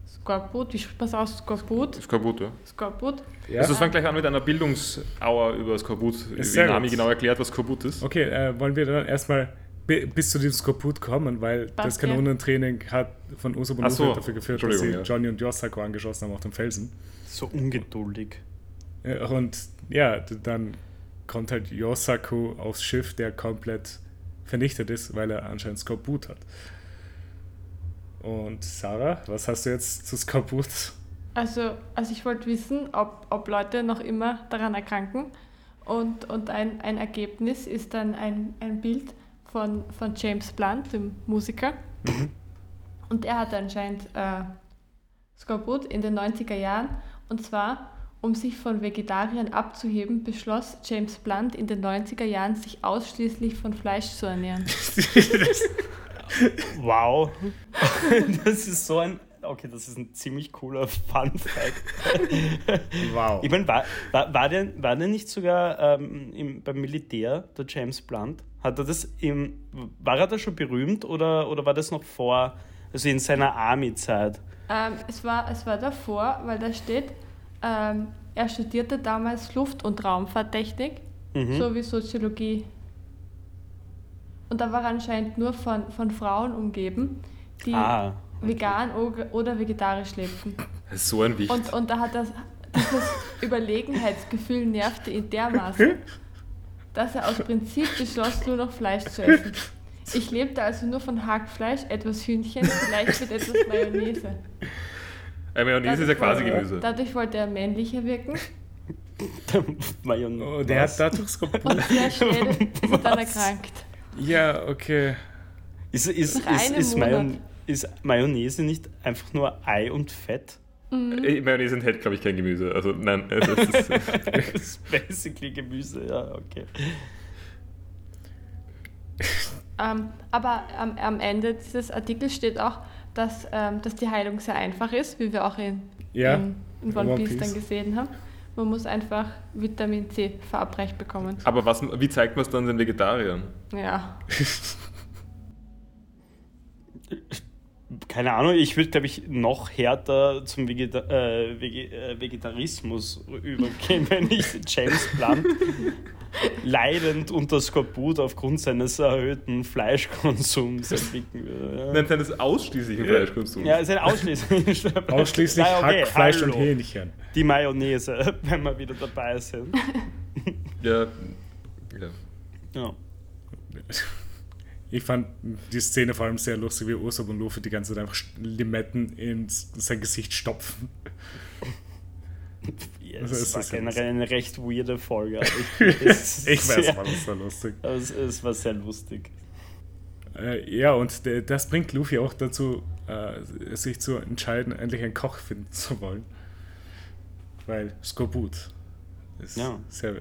Skorbut. Wie spricht man es aus? Skorbut? Skorbut, ja. Skorbut. Ja. Also es fängt gleich an mit einer Bildungshour über Skorbut, wie Nami genau erklärt, was Skorbut ist. Okay, äh, wollen wir dann erstmal bis zu diesem Skorbut kommen, weil Basket. Das Kanonentraining hat von Usopp und Luffy so. Dafür geführt, dass sie ja. Johnny und Yosaku angeschossen haben auf dem Felsen. So ungeduldig. Und ja, dann kommt halt Yosaku aufs Schiff, der komplett vernichtet ist, weil er anscheinend Skorbut hat. Und Sarah, was hast du jetzt zu Skorbut? Also, also ich wollte wissen, ob, ob Leute noch immer daran erkranken. Und, und ein, ein Ergebnis ist dann ein, ein Bild Von, von James Blunt, dem Musiker. Mhm. Und er hatte anscheinend äh, Skorbut in den neunziger Jahren. Und zwar, um sich von Vegetariern abzuheben, beschloss James Blunt in den neunziger Jahren, sich ausschließlich von Fleisch zu ernähren. das, wow. Das ist so ein... Okay, das ist ein ziemlich cooler Fun-Fact. Wow. Ich meine, war, war, war, der, war der nicht sogar ähm, im, beim Militär, der James Blunt? Hat er das im, war er da schon berühmt oder, oder war das noch vor, also in seiner Army-Zeit? Ähm, es, war, es war davor, weil da steht, ähm, er studierte damals Luft- und Raumfahrttechnik, mhm. sowie Soziologie. Und da war er anscheinend nur von, von Frauen umgeben, die ah, okay. vegan oder vegetarisch lebten. Das ist so ein Wicht. Und, und da hat das, dieses Überlegenheitsgefühl nervte ihn dermaßen, dass er aus Prinzip beschloss, nur noch Fleisch zu essen. Ich lebte also nur von Hackfleisch, etwas Hühnchen, vielleicht mit etwas Mayonnaise. Äh, Mayonnaise dadurch ist ja quasi wollte, Gemüse. Dadurch wollte er männlicher wirken. Mayonnaise. Oh, der hat dadurch Skorbut. Und sehr schnell ist er dann erkrankt. Ja, okay. Ist, ist, ist, ist, ist, Mayon- ist Mayonnaise nicht einfach nur Ei und Fett? Mhm. Mayonnaise enthält, glaube ich, kein Gemüse. Also nein, es ist, es ist basically Gemüse, ja, okay. Um, aber am, am Ende dieses Artikels steht auch, dass, um, dass die Heilung sehr einfach ist, wie wir auch in, ja, in, in One, One Piece, Piece dann gesehen haben. Man muss einfach Vitamin C verabreicht bekommen. Aber was, wie zeigt man es dann den Vegetariern? Ja. Keine Ahnung, ich würde, glaube ich, noch härter zum Vegeta- äh, Vege- äh, Vegetarismus übergehen, wenn ich James Blunt leidend unter Skorbut aufgrund seines erhöhten Fleischkonsums entwickeln würde. Nein, seines ausschließlichen Fleischkonsums. Ja, sein ausschließlich. Ausschließlich ja, okay, Hack, Fleisch hallo. Und Hähnchen. Die Mayonnaise, wenn wir wieder dabei sind. Ja. Ja. Ja. Ich fand die Szene vor allem sehr lustig, wie Usopp und Luffy die ganze Zeit einfach Limetten in sein Gesicht stopfen. Yes, also es war generell eine recht weirde Folge. Ich, es ich sehr, weiß, war das sehr lustig. Es, es war sehr lustig. Äh, ja, und de, das bringt Luffy auch dazu, äh, sich zu entscheiden, endlich einen Koch finden zu wollen. Weil Skorbut ist ja. sehr...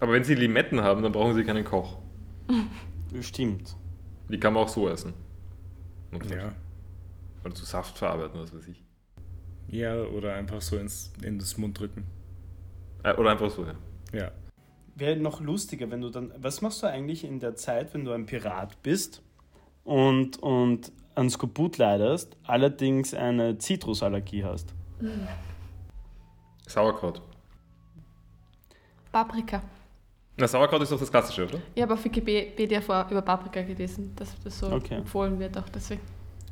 Aber wenn sie Limetten haben, dann brauchen sie keinen Koch. Stimmt. Die kann man auch so essen. Ja. Oder zu Saft verarbeiten, was weiß ich. Ja, oder einfach so ins, in das Mund drücken. Äh, oder einfach so, ja. Ja. Wäre noch lustiger, wenn du dann... Was machst du eigentlich in der Zeit, wenn du ein Pirat bist und, und an Skorbut leidest, allerdings eine Zitrusallergie hast? Mhm. Sauerkraut. Paprika. Na, Sauerkraut ist doch das Klassische, oder? Ich habe auf Wikipedia vor über Paprika gelesen, dass das so okay. empfohlen wird, auch deswegen.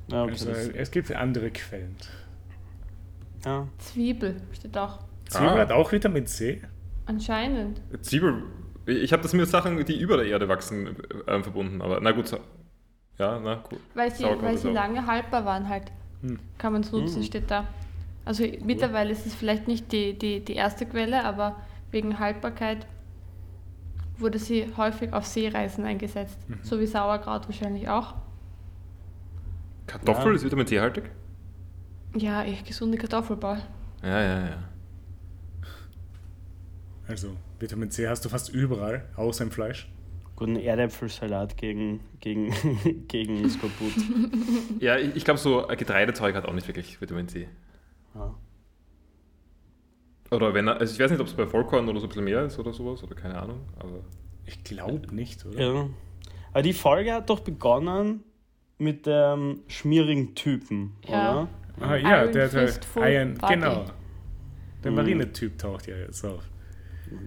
Ja, okay, also, es gibt andere Quellen. Ja. Zwiebel steht auch. Zwiebel ah. hat auch Vitamin C? Anscheinend. Zwiebel, ich habe das mit Sachen, die über der Erde wachsen, äh, verbunden, aber na gut. Ja, na gut. Weil sie, weil sie lange haltbar waren halt, hm. kann man es nutzen, hm. steht da. Also cool. Mittlerweile ist es vielleicht nicht die, die, die erste Quelle, aber wegen Haltbarkeit wurde sie häufig auf Seereisen eingesetzt, mhm. so wie Sauerkraut wahrscheinlich auch. Kartoffel ja. ist Vitamin C-haltig? Ja, ich gesunde Kartoffelball. Ja, ja, ja. Also, Vitamin C hast du fast überall, außer im Fleisch. Guten Erdäpfelsalat gegen, gegen, gegen Skorbut. Ja, ich, ich glaube, so ein Getreidezeug hat auch nicht wirklich Vitamin C. Ja. Oder wenn, also ich weiß nicht, ob es bei Vollkorn oder so ein bisschen mehr ist oder sowas, oder keine Ahnung, aber... Ich glaube nicht, oder? Ja. Aber die Folge hat doch begonnen mit dem ähm, schmierigen Typen, ja. oder? Ah, ja, Iron der Fist hat halt Iron, genau. Der mhm. Marine-Typ taucht ja jetzt auf.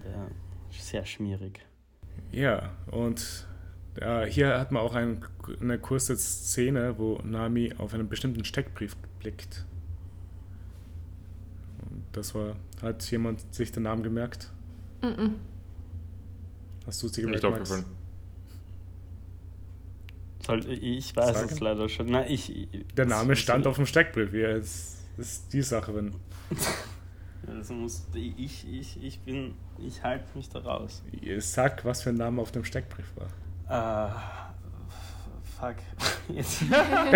Der ist sehr schmierig. Ja, und äh, hier hat man auch ein, eine kurze Szene, wo Nami auf einen bestimmten Steckbrief blickt. Das war, hat jemand sich den Namen gemerkt? Mhm. Hast du es dir gemerkt, Max? Nicht aufgefallen. Soll, ich weiß Sagen? es leider schon. Nein, ich, ich, der Name stand so auf dem Steckbrief. Ja, das ist die Sache, wenn... Also muss ich, ich, ich bin, ich halte mich da raus. Sag, was für ein Name auf dem Steckbrief war. Äh, fuck. Jetzt. äh, nein,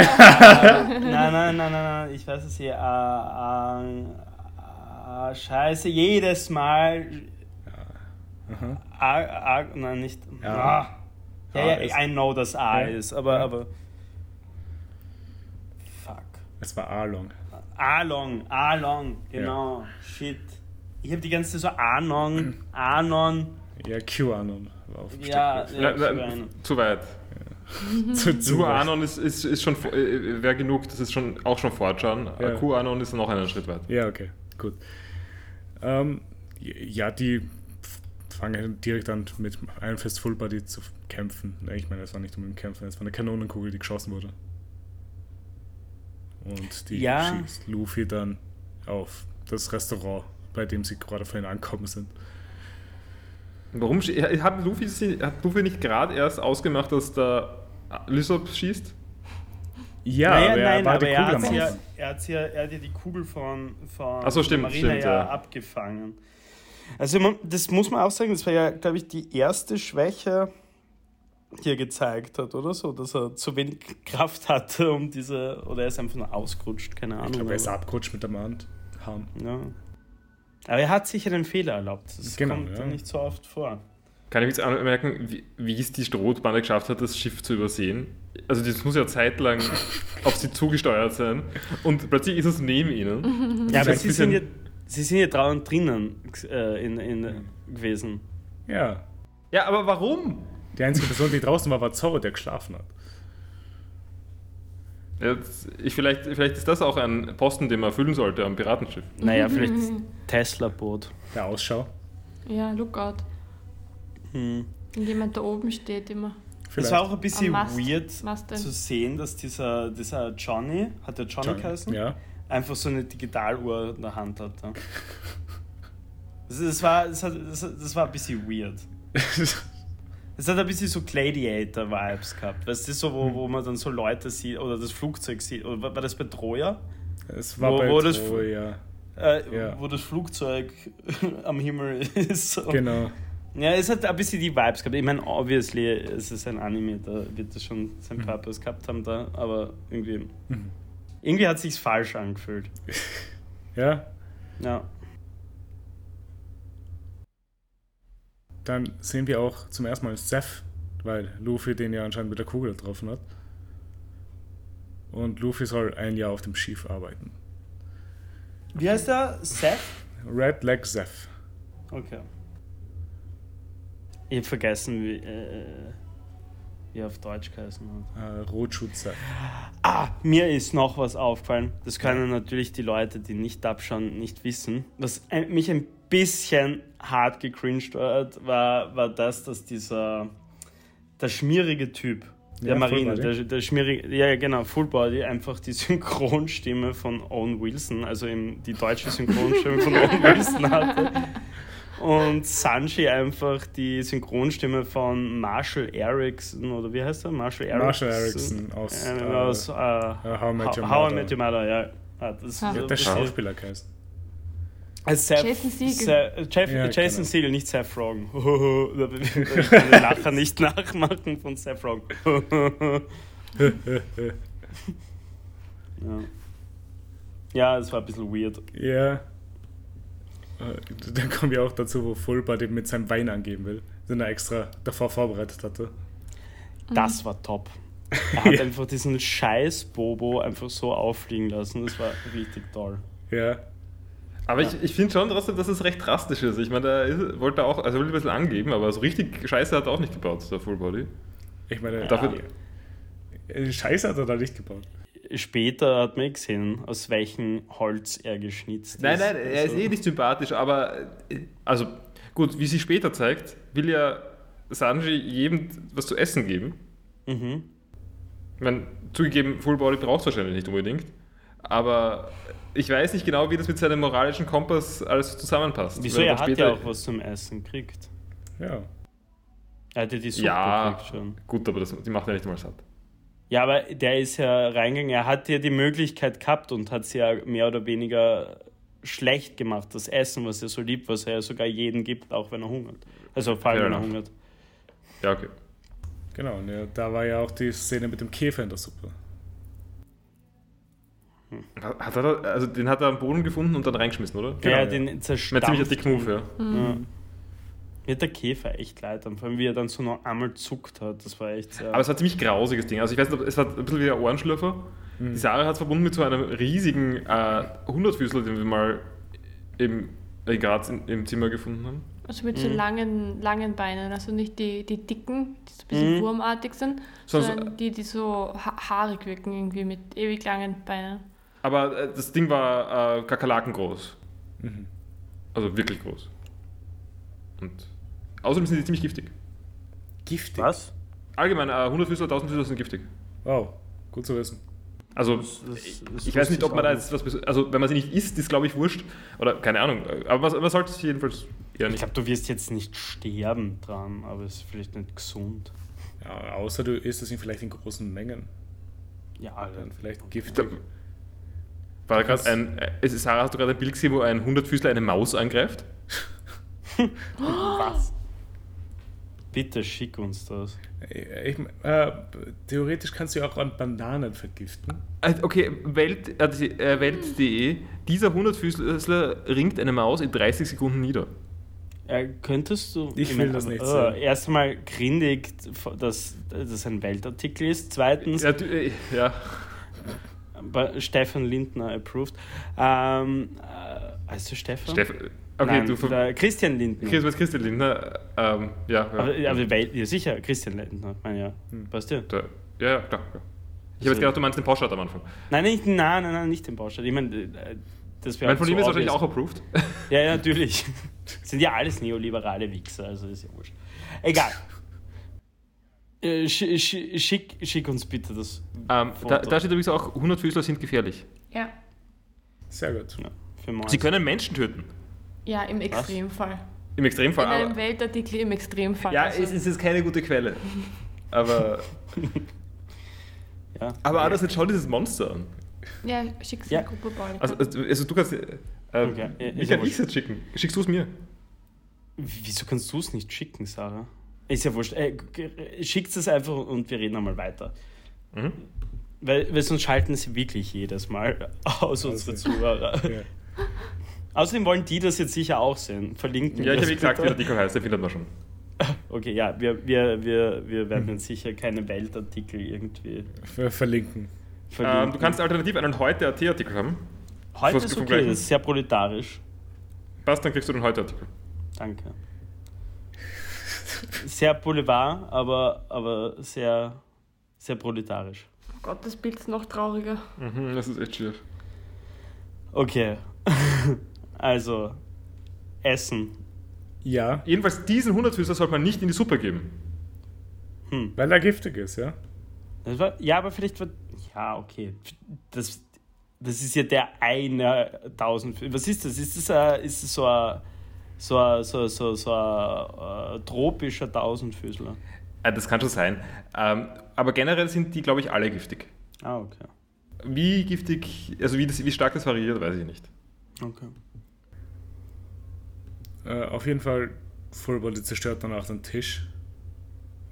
nein, nein, nein, nein, ich weiß es hier. Äh, äh, äh, scheiße, jedes Mal. Ja. Aha. A, a, nein, nicht. Ja. Ja, ja, ja, I know, dass A ja. ist, aber, ja. aber. Fuck. Es war A-Long. Along, Along, genau, ja. shit. Ich habe die ganze Zeit so Anon, Anon. Ja, QAnon war auf ja, ja, na, na, zu weit. Ja. zu, zu Anon ist, ist, ist schon, äh, wäre genug, das ist schon auch schon fortschauen. Ja. QAnon ist noch einen Schritt weit. Ja, okay, gut. Ähm, ja, die fangen direkt an mit einem Fist Fullbody zu kämpfen. Ich meine, es war nicht unbedingt Kämpfen, es war eine Kanonenkugel, die geschossen wurde. Und die ja. schießt Luffy dann auf das Restaurant, bei dem sie gerade vorhin angekommen sind. Warum hat Luffy, hat Luffy nicht gerade erst ausgemacht, dass der Usopp schießt? Ja, naja, aber, nein, war aber er, hat ja, er, hat ja, er hat ja die Kugel von, von Ach so, stimmt, Marina stimmt, ja, ja. abgefangen. Also man, das muss man auch sagen, das war ja, glaube ich, die erste Schwäche, die er gezeigt hat, oder so, dass er zu wenig Kraft hatte, um diese, oder er ist einfach nur ausgerutscht, keine Ahnung. Ich glaube, er ist abgerutscht mit dem Arm. Ja. Aber er hat sicher den Fehler erlaubt, das genau, kommt ja. nicht so oft vor. Kann ich jetzt anmerken, wie, wie es die Strohbande geschafft hat, das Schiff zu übersehen? Also das muss ja zeitlang auf sie zugesteuert sein und plötzlich ist es neben ihnen. Ja, aber sie sind ja, sie sind ja draußen drinnen äh, in, in, ja. gewesen. Ja. Ja, aber warum? Die einzige Person, die draußen war, war Zoro, der geschlafen hat. Jetzt, ich, vielleicht, vielleicht ist das auch ein Posten, den man füllen sollte am Piratenschiff. Naja, vielleicht mhm. Tesla-Boot. Der Ausschau. Ja, Lookout. Hm. Wenn jemand da oben steht immer. Es war auch ein bisschen Mast, weird Mast zu sehen, dass dieser, dieser Johnny, hat der Johnny, Johnny geheißen? Ja. Einfach so eine Digitaluhr in der Hand hat. Ja. das, das, war, das, hat, das, das war ein bisschen weird. Es hat ein bisschen so Gladiator-Vibes gehabt, weißt du, so, wo, wo man dann so Leute sieht oder das Flugzeug sieht, oder war das bei Troja? Es war wo, bei wo Troja, das, äh, ja. Wo das Flugzeug am Himmel ist. Und, genau. Ja, es hat ein bisschen die Vibes gehabt. Ich meine, obviously, es ist ein Anime, da wird das schon sein mhm. Purpose gehabt haben da, aber irgendwie, mhm. irgendwie hat es sich falsch angefühlt. Ja? Ja. Dann sehen wir auch zum ersten Mal Zeff, weil Luffy den ja anscheinend mit der Kugel getroffen hat. Und Luffy soll ein Jahr auf dem Schiff arbeiten. Wie heißt er? Zeff? Red Leg Zeff. Okay. Ich hab vergessen, wie, äh, wie er auf Deutsch geheißen hat. Äh, Rotschutzer. Ah, mir ist noch was aufgefallen. Das können natürlich die Leute, die nicht abschauen, nicht wissen. Was mich ein bisschen hart gecringed hat, war, war das, dass dieser der schmierige Typ, der ja, Marine, der, der schmierige, ja genau, Fullbody, einfach die Synchronstimme von Owen Wilson, also eben die deutsche Synchronstimme von Owen Wilson hatte. Und Sanji einfach die Synchronstimme von Marshall Erickson, oder wie heißt er? Marshall Erickson. Marshall Erickson aus, äh, aus äh, How I Met Your Mother. How I Met Your Mother, ja. Ah, das ja. Ist, der Schauspieler heißt. Also Seth, Jason Segel. Seth, Jeff, ja, Jason Segel, nicht Seth Rogen. Ich kann den Lacher nicht nachmachen von Seth Rogen. Ja. Ja, das war ein bisschen weird. Ja. Yeah. Dann kommen wir auch dazu, wo Fullbody mit seinem Wein angeben will, den er extra davor vorbereitet hatte. Das war top. Er hat ja. einfach diesen scheiß Bobo einfach so auffliegen lassen. Das war richtig toll. Ja. Aber ja. ich, ich finde schon trotzdem, dass es recht drastisch ist. Ich meine, da wollte er auch, also wollte ein bisschen angeben, aber so richtig Scheiße hat er auch nicht gebaut, der Fullbody. Ich meine, ja. dafür, Scheiße hat er da nicht gebaut. Später hat man gesehen, aus welchem Holz er geschnitzt ist. Nein, nein, er ist eh nicht sympathisch, aber also gut, wie sich später zeigt, will ja Sanji jedem was zu essen geben. Mhm. Ich meine, zugegeben, Fullbody braucht es wahrscheinlich nicht unbedingt, aber ich weiß nicht genau, wie das mit seinem moralischen Kompass alles zusammenpasst. Wieso, er hat ja auch was zum Essen gekriegt. Ja. Er hat ja die Suppe ja, gekriegt schon. Gut, aber das, die macht er nicht mal satt. Ja, aber der ist ja reingegangen, er hat ja die Möglichkeit gehabt und hat es ja mehr oder weniger schlecht gemacht, das Essen, was er so liebt, was er ja sogar jedem gibt, auch wenn er hungert. Also vor allem, ja, wenn er hungert. Ja, okay. Genau, und ja, da war ja auch die Szene mit dem Käfer in der Suppe. Hm. Hat er da, also den hat er am Boden gefunden und dann reingeschmissen, oder? Genau, ja, den zerstampft. Ziemlich dick Move, ja. Mhm. ja. Mir hat der Käfer echt leid, vor allem wie er dann so noch einmal zuckt hat, das war echt... Aber es war ein ziemlich grausiges Ding, also ich weiß nicht, es war ein bisschen wie der Ohrenschlöffer. Mhm. Die Sarah hat es verbunden mit so einem riesigen äh, Hundertfüßler, den wir mal im, in Graz in, im Zimmer gefunden haben. Also mit mhm. so langen, langen Beinen, also nicht die, die dicken, die so ein bisschen mhm. wurmartig sind, so sondern so, die, die so ha- haarig wirken irgendwie mit ewig langen Beinen. Aber äh, das Ding war äh, kakerlakengroß, mhm. also wirklich groß. Und außerdem sind die ziemlich giftig. Giftig? Was? Allgemein, äh, hundertfüßler, tausendfüßler sind giftig. Wow, gut zu wissen. Also, das, das, ich, das ich weiß nicht, ob man da jetzt was... Also, wenn man sie nicht isst, ist glaube ich wurscht. Oder, keine Ahnung. Aber man, man sollte es jedenfalls eher nicht... Ich glaube, du wirst jetzt nicht sterben dran, aber es ist vielleicht nicht gesund. Ja, außer du isst es in vielleicht in großen Mengen. Ja, Alter. Dann vielleicht giftig. Da, war gerade ein... Äh, Sarah, hast du gerade ein Bild gesehen, wo ein hundertfüßler eine Maus angreift? Was? Bitte schick uns das. Ich, äh, theoretisch kannst du auch an Bananen vergiften. Okay, Welt, äh, Welt.de. Dieser hundertfüßler ringt eine Maus in dreißig Sekunden nieder. Äh, könntest du... Ich will das nicht sagen. Äh, erstmal grindig, dass das ein Weltartikel ist. Zweitens... Ja, du, äh, ja. Stefan Lindner approved. Ähm, äh, weißt du Stefan? Stefan... Okay, Nein, du ver- Christian Lindner. Okay, du bist Christian Lindner. Ähm, ja, ja. Aber, aber Welt, ja, sicher, Christian Lindner. Ich meine, ja. Hm. Passt ja. Da, ja, ja, klar. Ja. Ich habe jetzt gedacht, du meinst den Pauschart am Anfang. Nein, nicht, nein, nein, nein, nicht den Pauschart. Ich meine, das wäre. Mein von ihm ist wahrscheinlich auch approved. Ja, ja, natürlich. Sind ja alles neoliberale Wichser, also ist ja wurscht. Egal. Äh, sch- sch- schick, schick uns bitte das. Ähm, da, da steht übrigens auch, hundertfüßler sind gefährlich. Ja. Sehr gut. Ja, Sie können Menschen töten. Ja, im Extremfall. Was? Im Extremfall, aber... In einem aber Weltartikel im Extremfall. Ja, also. es, es ist keine gute Quelle. Aber... ja. Aber anders, jetzt schau dieses Monster an. Ja, schick's in ja. die Gruppe, Paul. Also, also, also du kannst... Äh, okay. Wie kann ich es jetzt schicken? Schickst du es mir? Wieso kannst du es nicht schicken, Sarah? Ist ja wurscht. Äh, schickt es einfach und wir reden einmal weiter. Mhm. Weil, weil sonst schalten es wirklich jedes Mal aus unsere also. Zuhörer. Ja. Außerdem wollen die das jetzt sicher auch sehen. Verlinken ja, ich habe gesagt, wie der Artikel heißt, der findet man schon. Okay, ja, wir, wir, wir, wir werden jetzt sicher keine Weltartikel irgendwie... Ver- verlinken. verlinken. Ähm, du kannst alternativ einen Heute-A T-Artikel haben. Heute ist okay, das ist sehr proletarisch. Passt, dann kriegst du den Heute-Artikel. Danke. sehr Boulevard, aber, aber sehr, sehr proletarisch. Oh Gott, das Bild ist noch trauriger. Mhm, das ist echt schief. Okay. Also, Essen. Ja. Jedenfalls diesen Hundertfüßer sollte man nicht in die Suppe geben. Hm. Weil er giftig ist, ja? Das war, ja, aber vielleicht war... Ja, okay. Das, das ist ja der eine Tausendfüßer. Was ist das? Ist das, ein, ist das so ein... So ein so, so, so, uh, tropischer Tausendfüßler. Das kann schon sein. Ähm, aber generell sind die, glaube ich, alle giftig. Ah, okay. Wie giftig, also wie, das, wie stark das variiert, weiß ich nicht. Okay. Äh, auf jeden Fall, Fullbody zerstört danach den Tisch.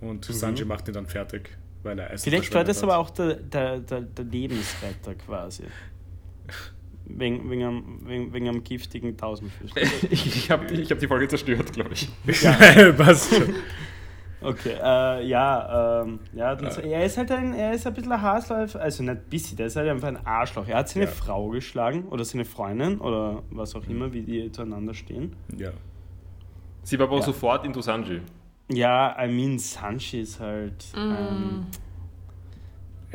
Und mhm. Sanji macht ihn dann fertig, weil er Essen verschwendet hat. Vielleicht war das aber auch der, der, der, der Lebensretter quasi. Wegen, wegen, einem, wegen, wegen einem giftigen Tausendfüßler. Ich, ich habe ich hab die Folge zerstört, glaube ich. Ja, passt schon. Okay, äh, ja, ähm, ja dann, äh. er ist halt ein, er ist ein bisschen ein Haarslauf, also nicht ein bisschen, der ist halt einfach ein Arschloch. Er hat seine ja. Frau geschlagen oder seine Freundin oder was auch immer, wie die zueinander stehen. Ja. Sie war aber ja. sofort into Sanji. Ja, I mean, Sanji ist halt... Ähm, mm.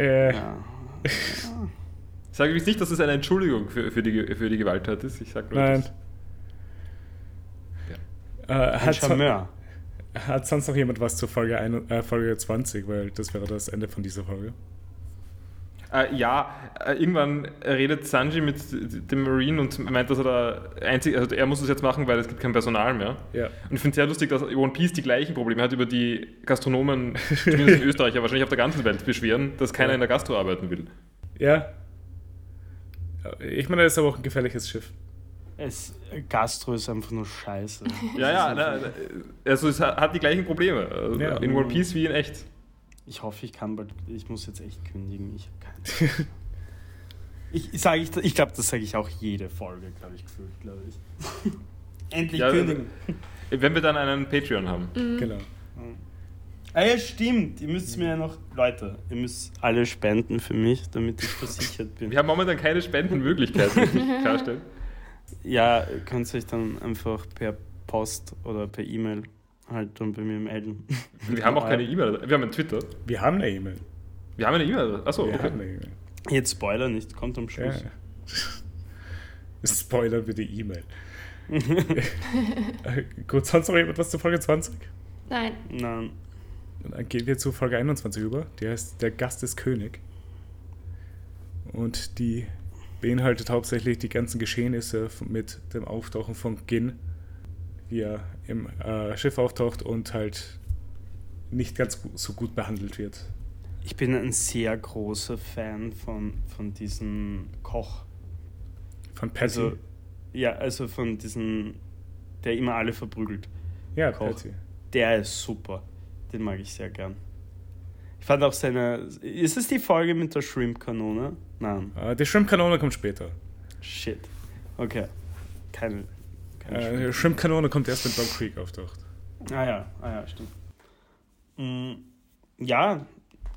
Äh... Ja. Ich sage übrigens nicht, dass es eine Entschuldigung für, für, die, für die Gewalttat ist. Ich sage nur, nein. Das. Ja. Äh, hat, son- hat sonst noch jemand was zur Folge, ein, äh, Folge zwanzig? Weil das wäre das Ende von dieser Folge. Äh, ja, äh, irgendwann redet Sanji mit dem Marine und meint, dass er da einzig, also er muss es jetzt machen, weil es gibt kein Personal mehr. Ja. Und ich finde es sehr lustig, dass One Piece die gleichen Probleme hat, über die Gastronomen, zumindest in Österreich, aber wahrscheinlich auf der ganzen Welt beschweren, dass keiner ja. in der Gastro arbeiten will. Ja. Ich meine, das ist aber auch ein gefährliches Schiff. Es, Gastro ist einfach nur scheiße. Ja, ja, na, na, also es hat die gleichen Probleme. Also ja, in One Piece wie in echt. Ich hoffe, ich kann bald, ich muss jetzt echt kündigen. Ich habe keine Ich, ich, sag, ich, ich glaube, das sage ich auch jede Folge, glaube ich, gefühlt, glaube ich. Endlich ja, kündigen. Wenn wir dann einen Patreon haben. Mhm. Genau. Mhm. Ah ja, stimmt. Ihr müsst mir ja noch... Leute, ihr müsst alle spenden für mich, damit ich versichert bin. Wir haben momentan keine Spendenmöglichkeiten, muss ich klarstellen. Ja, könnt ihr euch dann einfach per Post oder per E-Mail halt dann bei mir melden. Wir haben auch keine E-Mail. Wir haben einen Twitter. Wir haben eine E-Mail. Wir haben eine E-Mail. Achso, wir okay. haben eine E-Mail. Jetzt Spoiler nicht, kommt am Schluss. Ja. Spoiler bitte E-Mail. Gut, sonst noch jemand was zur Folge zwanzig? Nein. Nein. Dann gehen wir zu Folge einundzwanzig über, die heißt Der Gast ist König. Und die beinhaltet hauptsächlich die ganzen Geschehnisse mit dem Auftauchen von Gin, wie er im äh, Schiff auftaucht und halt nicht ganz so gut behandelt wird. Ich bin ein sehr großer Fan von, von diesem Koch. Von Patty? Also, ja, also von diesem, der immer alle verprügelt. Ja, Koch. Patty. Der ist super. Den mag ich sehr gern. Ich fand auch seine... Ist es die Folge mit der Shrimp-Kanone? Nein. Äh, die Shrimp-Kanone kommt später. Shit. Okay. Keine... keine äh, Shrimp. Die Shrimp-Kanone kommt erst, wenn Don Krieg auftaucht. Ah ja, ah ja, stimmt. Mhm. Ja,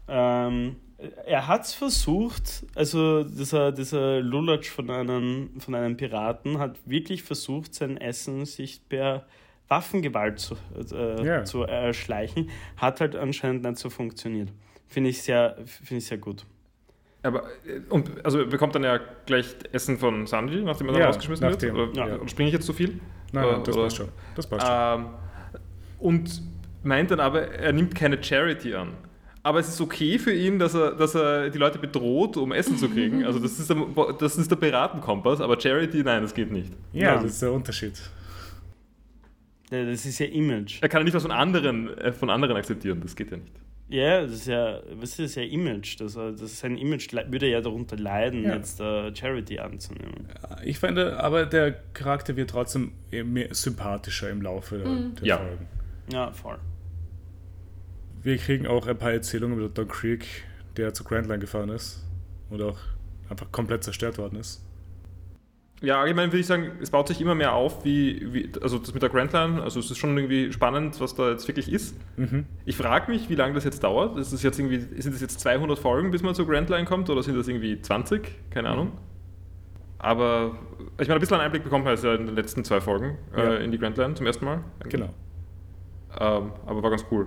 ähm, er hat's versucht, also dieser, dieser Lulatsch von einem, von einem Piraten hat wirklich versucht, sein Essen sich per... Waffengewalt zu, äh, yeah. zu erschleichen, äh, hat halt anscheinend nicht so funktioniert. Finde ich sehr, finde ich sehr gut. Aber, und, also er bekommt dann ja gleich Essen von Sanji, nachdem er ja, dann rausgeschmissen wird? Oder, ja. oder springe ich jetzt zu viel? Nein, oder, nein das oder, passt schon. Das passt schon. Ähm, und meint dann aber, er nimmt keine Charity an. Aber es ist okay für ihn, dass er, dass er die Leute bedroht, um Essen zu kriegen. Also das ist der, das ist der Piratenkompass, aber Charity, nein, das geht nicht. Ja, nein. Das ist der Unterschied. Das ist ja Image. Er kann ja nicht was von anderen, von anderen akzeptieren, das geht ja nicht. Ja, das ist ja, was ist das ja Image? Das, das ist ein Image, würde ja darunter leiden, ja. jetzt uh, Charity anzunehmen. Ich finde, aber der Charakter wird trotzdem mehr sympathischer im Laufe mhm. der ja. Folgen. Ja, voll. Wir kriegen auch ein paar Erzählungen über Don Krieg, der zu Grand Line gefahren ist und auch einfach komplett zerstört worden ist. Ja, allgemein würde ich sagen, es baut sich immer mehr auf, wie, wie also das mit der Grand Line, also es ist schon irgendwie spannend, was da jetzt wirklich ist. Mhm. Ich frage mich, wie lange das jetzt dauert. Ist das jetzt irgendwie, sind das jetzt zweihundert Folgen, bis man zur Grand Line kommt, oder sind das irgendwie zwanzig? Keine Ahnung. Aber ich meine, ein bisschen einen Einblick bekommt man jetzt in den letzten zwei Folgen ja. äh, in die Grand Line zum ersten Mal. Genau. Ähm, aber war ganz cool.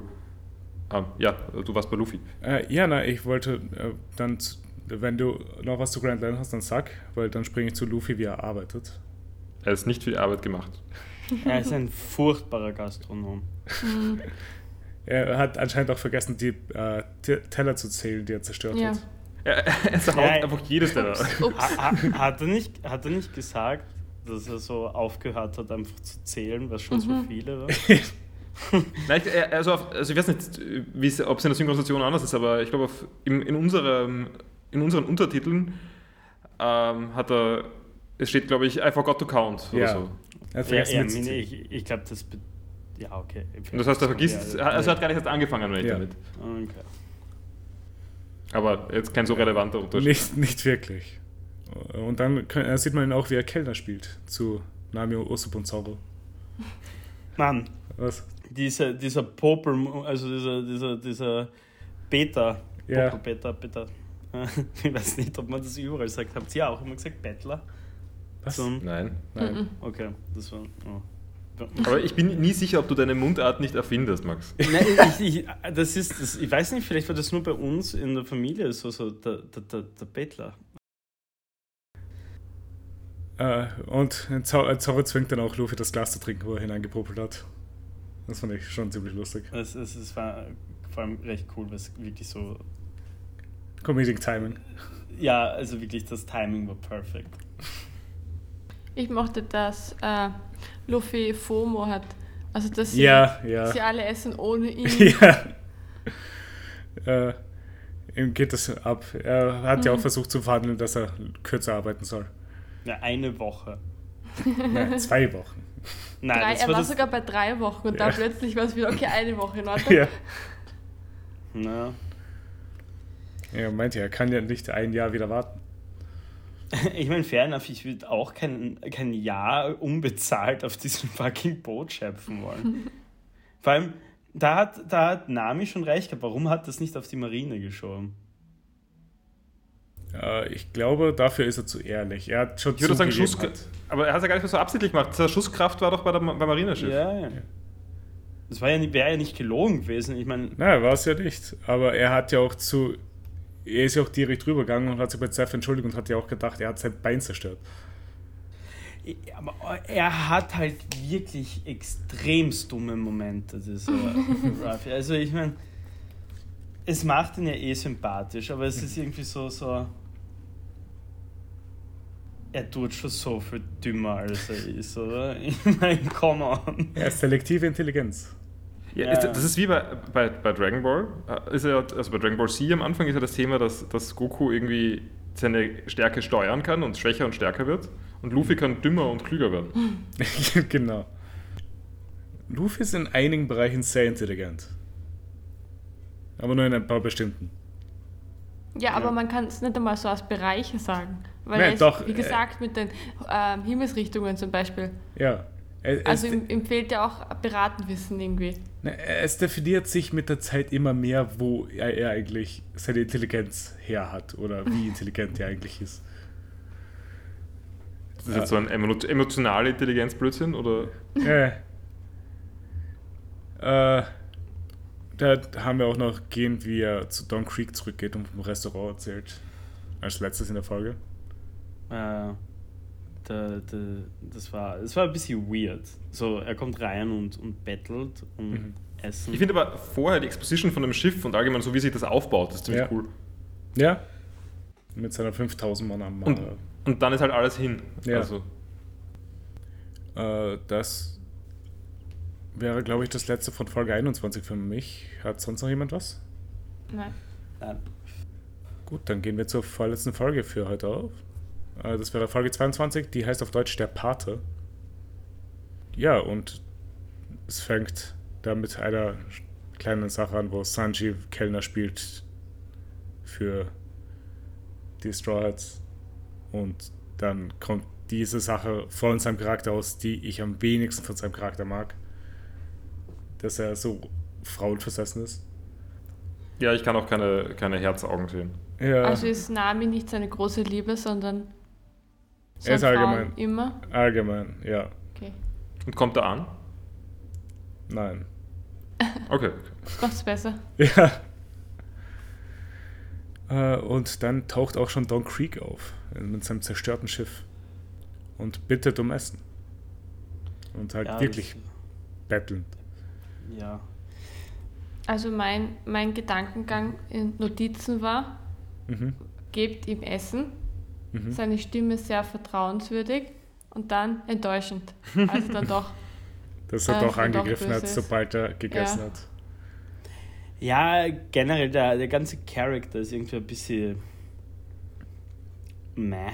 Ähm, ja, du warst bei Luffy. Äh, ja, na, ich wollte äh, dann, wenn du noch was zu Grand Line hast, dann sag, weil dann springe ich zu Luffy, wie er arbeitet. Er ist nicht viel Arbeit gemacht. Er ist ein furchtbarer Gastronom. Mhm. Er hat anscheinend auch vergessen, die äh, Teller zu zählen, die er zerstört ja. hat. Er, er zerhaut ja, einfach jedes Teller. Ups, ups. Ha, ha, hat, er nicht, hat er nicht gesagt, dass er so aufgehört hat, einfach zu zählen, was schon mhm. so viele war? Nein, also, auf, also ich weiß nicht, ob es in der Synchronisation anders ist, aber ich glaube, auf, in, in, unserem, in unseren Untertiteln ähm, hat er, es steht, glaube ich, I forgot to count oder ja. so. Also ja, ja, ich ich, ich glaube, das bedeutet. Ja, okay. Das heißt, er vergisst, ja, also er hat gar nicht erst angefangen ja. damit. Okay. Aber jetzt kein so relevanter Unterschied. Nicht, nicht wirklich. Und dann kann, sieht man ihn auch, wie er Kellner spielt zu Nami, Usopp und Zoro. Mann. Was? Dieser, dieser Popel, also dieser, dieser, dieser Beta. Ja. Popel, Beta, Beta. Ich weiß nicht, ob man das überall sagt. Habt ihr auch immer gesagt, Bettler? Was? So. Nein. Nein. Okay, das war... Oh. Aber ich bin nie sicher, ob du deine Mundart nicht erfindest, Max. Nein, ich, ich, das ist, das, ich weiß nicht, vielleicht war das nur bei uns in der Familie so, so der, der, der, der Bettler. Äh, und Zorro zwingt dann auch Luffy, das Glas zu trinken, wo er hineingepopelt hat. Das fand ich schon ziemlich lustig. Es, es, es war vor allem recht cool, weil es wirklich so... Comedic Timing. Ja, also wirklich, das Timing war perfekt. Ich mochte das... Äh Luffy FOMO hat. Also, dass sie, ja, ja. sie alle essen ohne ihn. Ja. Äh, ihm geht das ab. Er hat mhm. ja auch versucht zu verhandeln, dass er kürzer arbeiten soll. Ja, eine Woche. Nein, zwei Wochen. Nein, drei, das war er war das sogar bei drei Wochen und ja. da plötzlich war es wieder, okay, eine Woche in Ordnung. Ja. Na. Er meinte, er kann ja nicht ein Jahr wieder warten. Ich meine, fair enough, ich würde auch kein, kein Jahr unbezahlt auf diesem fucking Boot schöpfen wollen. Vor allem, da hat, da hat Nami schon recht gehabt. Warum hat das nicht auf die Marine geschoben? Ja, ich glaube, dafür ist er zu ehrlich. Er hat schon ich würde sagen, Schuss, aber er hat es ja gar nicht mehr so absichtlich gemacht. Seine Schusskraft war doch bei der bei Marineschiff. Ja, ja. Das war ja, wäre ja nicht gelogen gewesen. Ich meine... Nein, war es ja nicht. Aber er hat ja auch zu... Er ist ja auch direkt rübergegangen und hat sich bei Zeff entschuldigt und hat ja auch gedacht, er hat sein Bein zerstört. Aber er hat halt wirklich extremst dumme Momente, dieser Ruffy. Also ich meine, es macht ihn ja eh sympathisch, aber es ist irgendwie so, so... Er tut schon so viel dümmer, als er ist, oder? Ich meine, come on. Er ist selektive Intelligenz. Ja, ist, das ist wie bei, bei, bei Dragon Ball. Ist ja, also bei Dragon Ball Z am Anfang ist ja das Thema, dass, dass Goku irgendwie seine Stärke steuern kann und schwächer und stärker wird. Und Luffy kann dümmer und klüger werden. Genau. Luffy ist in einigen Bereichen sehr intelligent. Aber nur in ein paar bestimmten. Ja, aber ja. man kann es nicht einmal so aus Bereichen sagen. Weil Nein, er ist, doch, wie gesagt, äh, mit den äh, Himmelsrichtungen zum Beispiel. Ja. Er, also ihm, ihm fehlt ja auch Piratenwissen irgendwie. Es definiert sich mit der Zeit immer mehr, wo er, er eigentlich seine Intelligenz her hat oder wie intelligent er eigentlich ist. Das ist ja. jetzt so ein emotionale Intelligenzblödsinn, oder? Äh. äh, da haben wir auch noch gehen, wie er zu Don Krieg zurückgeht und vom Restaurant erzählt. Als letztes in der Folge. Ja. Äh. Das war, das war ein bisschen weird. So, er kommt rein und, und bettelt und mhm. essen. Ich finde aber vorher die Exposition von dem Schiff und allgemein so, wie sich das aufbaut, ist ziemlich ja. cool. Ja. Mit seiner fünftausend Mann am Mann. Und, und dann ist halt alles hin. Ja. Also. Äh, das wäre, glaube ich, das letzte von Folge einundzwanzig für mich. Hat sonst noch jemand was? Nein. Nein. Gut, dann gehen wir zur vorletzten Folge für heute auf. Das wäre Folge zweiundzwanzig, die heißt auf Deutsch Der Pate. Ja, und es fängt da mit einer kleinen Sache an, wo Sanji Kellner spielt für die Straw Hats. Und dann kommt diese Sache von seinem Charakter aus, die ich am wenigsten von seinem Charakter mag. Dass er so frauenversessen ist. Ja, ich kann auch keine, keine Herzaugen sehen. Ja. Also ist Nami nicht seine große Liebe, sondern... Er ist allgemein. Immer? Allgemein, ja. Okay. Und kommt er an? Nein. Okay. Kommst du besser? Ja. Äh, und dann taucht auch schon Don Krieg auf mit seinem zerstörten Schiff und bittet um Essen. Und halt ja, wirklich bettelnd. Ja. Also mein, mein Gedankengang in Notizen war, mhm. gebt ihm Essen, mhm. seine Stimme sehr vertrauenswürdig und dann enttäuschend. Also dann doch. Dass er doch angegriffen hat, sobald er gegessen ja. hat. Ja, generell, der, der ganze Charakter ist irgendwie ein bisschen meh.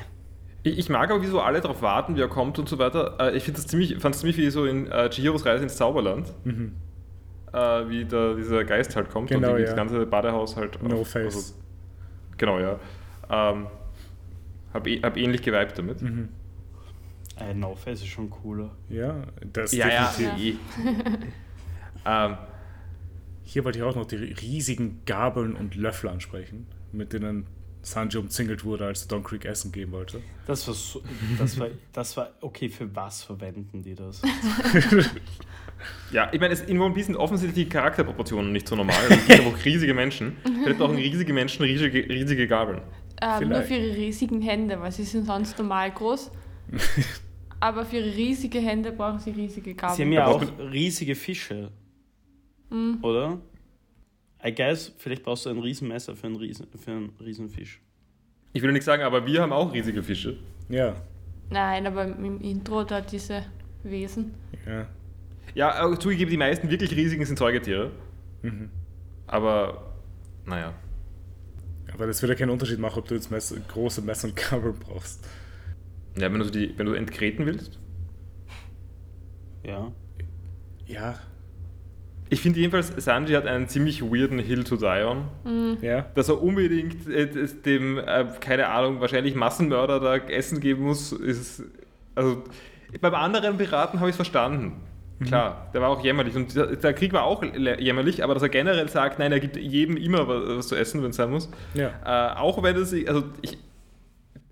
Ich mag aber, wieso alle darauf warten, wie er kommt und so weiter. Ich fand es ziemlich, ziemlich wie so in uh, Chihiros Reise ins Zauberland, mhm. uh, wie da dieser Geist halt kommt genau, und ja. das ganze Badehaus halt... No auf, face. Also, genau, ja. Um, hab, hab ähnlich geweibt damit. Mhm. Uh, no face ist schon cooler. Ja, das ja, definitiv. Ja. um, Hier wollte ich auch noch die riesigen Gabeln und Löffel ansprechen, mit denen... Sanji umzingelt wurde, als Don Krieg Essen geben wollte. Das war so, das war, das war, okay, für was verwenden die das? Ja, ich meine, in One Piece sind offensichtlich die Charakterproportionen nicht so normal. Es gibt auch riesige Menschen. Vielleicht brauchen riesige Menschen riesige, riesige Gabeln. Ähm, nur für ihre riesigen Hände, weil sie sind sonst normal groß. Aber für ihre riesige Hände brauchen sie riesige Gabeln. Sie haben ja auch riesige Fische. Mhm. Oder? I guess, vielleicht brauchst du ein Riesenmesser für einen, Riesen, für einen Riesenfisch. Ich will nichts sagen, aber wir haben auch riesige Fische. Ja. Nein, aber im Intro da diese Wesen. Ja. Ja, zugegeben, die meisten wirklich riesigen sind Säugetiere. Mhm. Aber, naja. Aber das wird ja keinen Unterschied machen, ob du jetzt Messer, große Messer und Gabeln brauchst. Ja, wenn du, die, wenn du entkreten willst. Ja. Ja. Ich finde jedenfalls, Sanji hat einen ziemlich weirden Hill to die on. Mhm. Ja. Dass er unbedingt äh, dem, äh, keine Ahnung, wahrscheinlich Massenmörder da Essen geben muss, ist. Also, beim anderen Piraten habe ich es verstanden. Mhm. Klar, der war auch jämmerlich. Und der Krieg war auch jämmerlich, aber dass er generell sagt, nein, er gibt jedem immer was, was zu essen, wenn es sein muss. Ja. Äh, auch wenn es. Also, ich.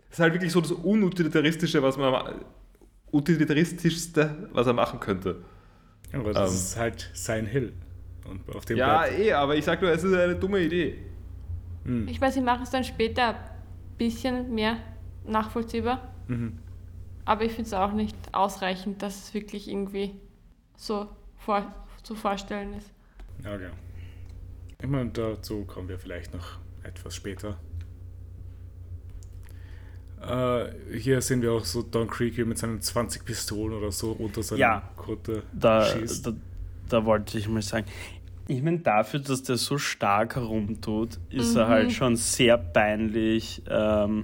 Das ist halt wirklich so das Unutilitaristische, was man. Utilitaristischste, was er machen könnte. Aber das um, ist halt sein Hill. Und auf dem ja, Platz. eh, aber ich sag nur, es ist eine dumme Idee. Hm. Ich weiß, ich mache es dann später ein bisschen mehr nachvollziehbar. Mhm. Aber ich finde es auch nicht ausreichend, dass es wirklich irgendwie so vor, zu vorstellen ist. Ja, okay. Ich meine, dazu kommen wir vielleicht noch etwas später. Uh, hier sehen wir auch so Don Krieg mit seinen zwanzig Pistolen oder so unter seiner ja, Kutte da, schießt. Da, da wollte ich mal sagen, ich meine, dafür, dass der so stark herumtut, ist mhm. er halt schon sehr peinlich, ähm,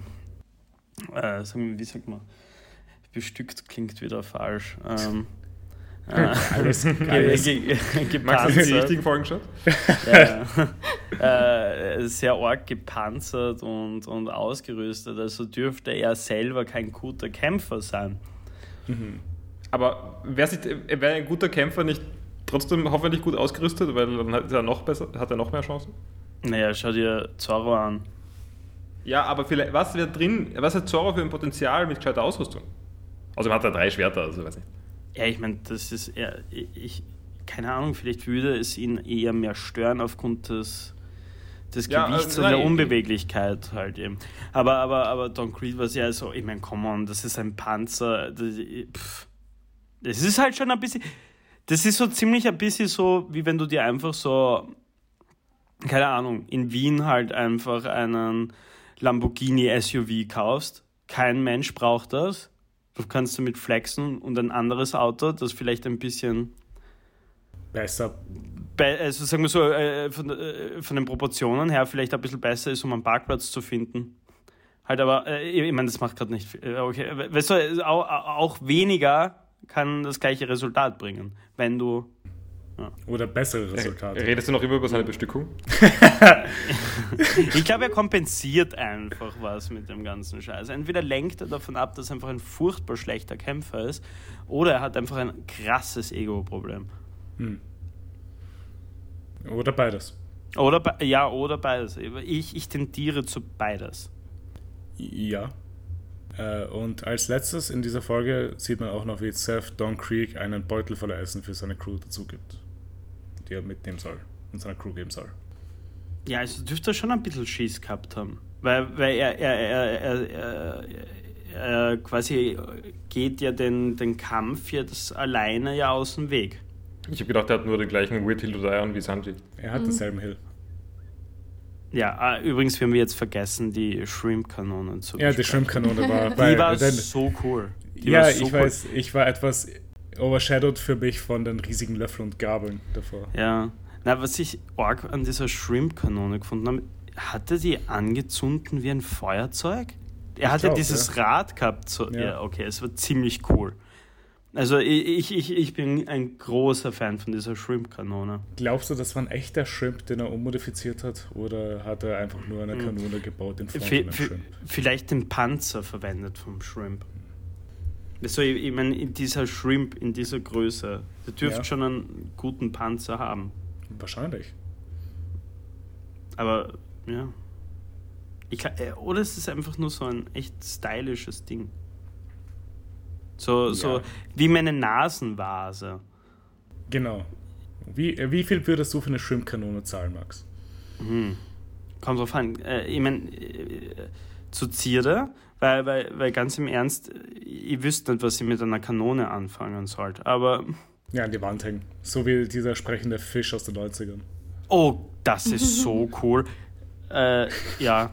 äh, sagen wir, wie sagt man, bestückt klingt wieder falsch. Ähm, äh, alles alles. Max, hast du die richtigen Folgen schon? Ja, ja. Äh, sehr arg gepanzert und, und ausgerüstet, also dürfte er selber kein guter Kämpfer sein. Mhm. Aber wäre wär ein guter Kämpfer nicht trotzdem hoffentlich gut ausgerüstet, weil dann hat er noch, besser, hat er noch mehr Chancen? Naja, schau dir Zoro an. Ja, aber vielleicht, was wäre drin, was hat Zoro für ein Potenzial mit gescheiter Ausrüstung? Also hat er drei Schwerter, also weiß nicht. Ja, ich meine, das ist eher, ich, keine Ahnung, vielleicht würde es ihn eher mehr stören aufgrund des des ja, Gewichts also, und der Unbeweglichkeit halt eben. Aber, aber, aber Don Creed war ja so, ich meine, come on, das ist ein Panzer. Das, pff, das ist halt schon ein bisschen, das ist so ziemlich ein bisschen so, wie wenn du dir einfach so, keine Ahnung, in Wien halt einfach einen Lamborghini S U V kaufst. Kein Mensch braucht das. Du kannst damit flexen und ein anderes Auto, das vielleicht ein bisschen besser, also sagen wir so, äh, von, äh, von den Proportionen her vielleicht ein bisschen besser ist, um einen Parkplatz zu finden. Halt aber, äh, ich meine, das macht gerade nicht viel. Äh, okay. Weißt du, auch, auch weniger kann das gleiche Resultat bringen, wenn du... Ja. Oder bessere Resultate. Redest du noch immer über seine Bestückung? Ich glaube, er kompensiert einfach was mit dem ganzen Scheiß. Entweder lenkt er davon ab, dass er einfach ein furchtbar schlechter Kämpfer ist, oder er hat einfach ein krasses Ego-Problem. Hm. Oder beides. Oder be- ja, oder beides. Ich, ich tendiere zu beides. Ja. Äh, und als letztes in dieser Folge sieht man auch noch, wie Zeff Don Krieg einen Beutel voller Essen für seine Crew dazu gibt. die er mitnehmen soll und seiner Crew geben soll. Ja, also dürfte er schon ein bisschen Schiss gehabt haben, weil, weil er, er, er, er, er, er, er quasi geht ja den, den Kampf jetzt alleine ja aus dem Weg. Ich habe gedacht, er hat nur den gleichen Weird Hill to Die on wie Sanji. Er hat mhm. denselben Hill. Ja, äh, übrigens, wir haben jetzt vergessen, die Shrimp-Kanone zu Ja, besprechen. Die Shrimp-Kanone war... Bei, die war denn, so cool. Die ja, war so ich cool. weiß, ich war etwas overshadowed für mich von den riesigen Löffeln und Gabeln davor. Ja, na, was ich arg an dieser Shrimp-Kanone gefunden habe, hat er die angezündet wie ein Feuerzeug? Er hatte ja dieses ja. Rad gehabt. So, ja. ja, okay, es war ziemlich cool. Also ich, ich, ich bin ein großer Fan von dieser Shrimp-Kanone. Glaubst du, das war ein echter Shrimp, den er ummodifiziert hat? Oder hat er einfach nur eine Kanone gebaut in Form v- von v- Shrimp? Vielleicht den Panzer verwendet vom Shrimp. Also ich, ich meine, in dieser Shrimp, in dieser Größe, der dürfte ja. schon einen guten Panzer haben. Wahrscheinlich. Aber, ja. Ich, oder es ist einfach nur so ein echt stylisches Ding. So, ja. so wie meine Nasenvase. Genau. Wie, wie viel würdest du für eine Shrimp-Kanone zahlen, Max? Hm. Kommt drauf an. Äh, ich meine, äh, zu Zierde, weil, weil, weil ganz im Ernst, ich wüsste nicht, was ich mit einer Kanone anfangen sollte, aber... Ja, an die Wand hängen. So wie dieser sprechende Fisch aus den neunzigern. Oh, das ist so cool. Äh, ja,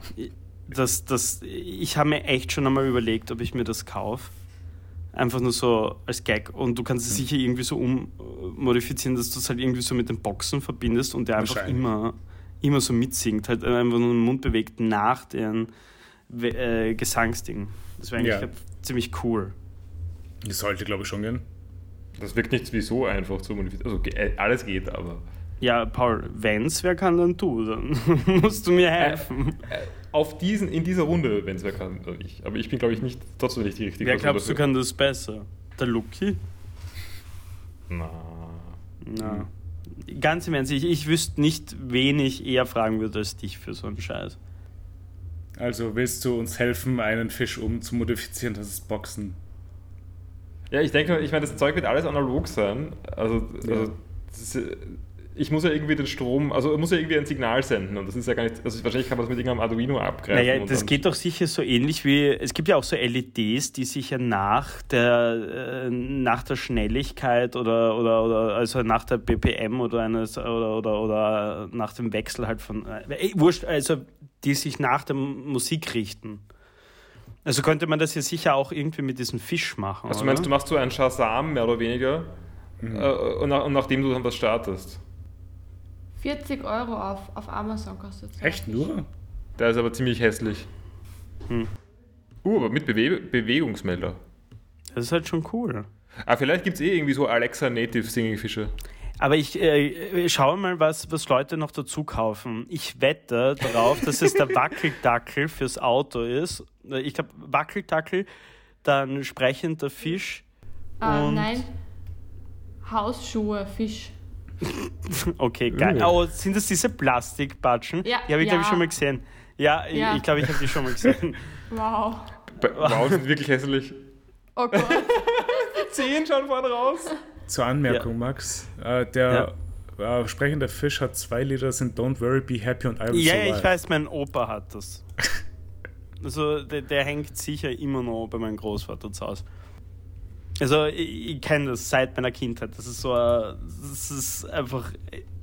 das, das, ich habe mir echt schon einmal überlegt, ob ich mir das kaufe. Einfach nur so als Gag. Und du kannst es sicher irgendwie so ummodifizieren, dass du es halt irgendwie so mit den Boxen verbindest und der einfach immer, immer so mitsingt. Halt einfach nur den Mund bewegt nach den äh, Gesangsding. Das wäre eigentlich ja. glaub, ziemlich cool. Das sollte, glaube ich, schon gehen. Das wirkt nicht wie so einfach zu modifizieren. Also alles geht, aber... Ja, Paul, wenn's wer kann, dann du. Dann musst du mir helfen. Äh, äh, auf diesen, in dieser Runde, wenn's wer kann, dann ich. Aber ich bin, glaube ich, nicht trotzdem nicht die richtige. Wer glaubst du kann das besser? Der Lucky? Na. Na. Hm. Ganz im Ernst, ich, ich wüsste nicht, wen ich eher fragen würde als dich für so einen Scheiß. Also willst du uns helfen, einen Fisch um zu modifizieren, das ist Boxen? Ja, ich denke, ich meine, das Zeug wird alles analog sein. Also, ja. also das, ich muss ja irgendwie den Strom, also muss ja irgendwie ein Signal senden und das ist ja gar nicht, also wahrscheinlich kann man das mit irgendeinem Arduino abgreifen. Naja, und das geht doch sicher so ähnlich wie, es gibt ja auch so L E Ds, die sich ja nach der, nach der Schnelligkeit oder, oder, oder also nach der B P M oder, eines, oder, oder, oder nach dem Wechsel halt von, ey, wurscht, also die sich nach der Musik richten. Also könnte man das ja sicher auch irgendwie mit diesem Fisch machen. Also du meinst, du machst so einen Shazam mehr oder weniger mhm. und, nach, und nachdem du dann was startest? vierzig Euro auf, auf Amazon kostet es. Echt nur? Der ist aber ziemlich hässlich. Hm. Uh, aber mit Bewe- Bewegungsmelder. Das ist halt schon cool. Ah, vielleicht gibt es eh irgendwie so Alexa Native Singing Fische. Aber ich äh, schaue mal, was, was Leute noch dazu kaufen. Ich wette darauf, dass es der Wackeldackel fürs Auto ist. Ich glaube, Wackeldackel, dann sprechender Fisch. Ah, und nein. Hausschuhe, Fisch. Okay, geil. Oh, sind das diese Plastikpatschen? Ja, die habe ich, ja. glaube ich, schon mal gesehen. Ja, ja. ich, ich glaube, ich habe die schon mal gesehen. Wow. B- wow, sind wirklich hässlich. Oh Gott. Zehen schon vorne raus. Zur Anmerkung, ja. Max. Äh, der ja. äh, sprechende Fisch hat zwei Lieder, sind Don't Worry, Be Happy und I Will Survive. Ja, ich weiß, mein Opa hat das. Also der, der hängt sicher immer noch bei meinem Großvater zu Hause. Also, ich, ich kenne das seit meiner Kindheit. Das ist so, das ist einfach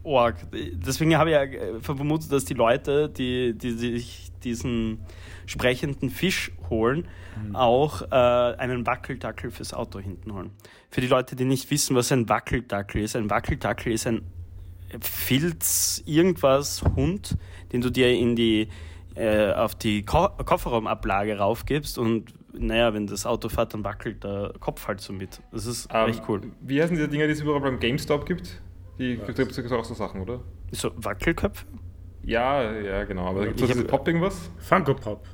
arg. Deswegen habe ich ja vermutet, dass die Leute, die, die sich diesen sprechenden Fisch holen, mhm. auch äh, einen Wackeldackel fürs Auto hinten holen. Für die Leute, die nicht wissen, was ein Wackeldackel ist. Ein Wackeldackel ist ein Filz, irgendwas, Hund, den du dir in die, äh, auf die Ko- Kofferraumablage raufgibst und naja, wenn das Auto fährt, dann wackelt der Kopf halt so mit. Das ist um, echt cool. Wie heißen diese Dinger, die es überall beim GameStop gibt? Die gibt es auch so Sachen, oder? So Wackelköpfe? Ja, ja, genau. Aber gibt es diese Pop irgendwas? Funko Pop.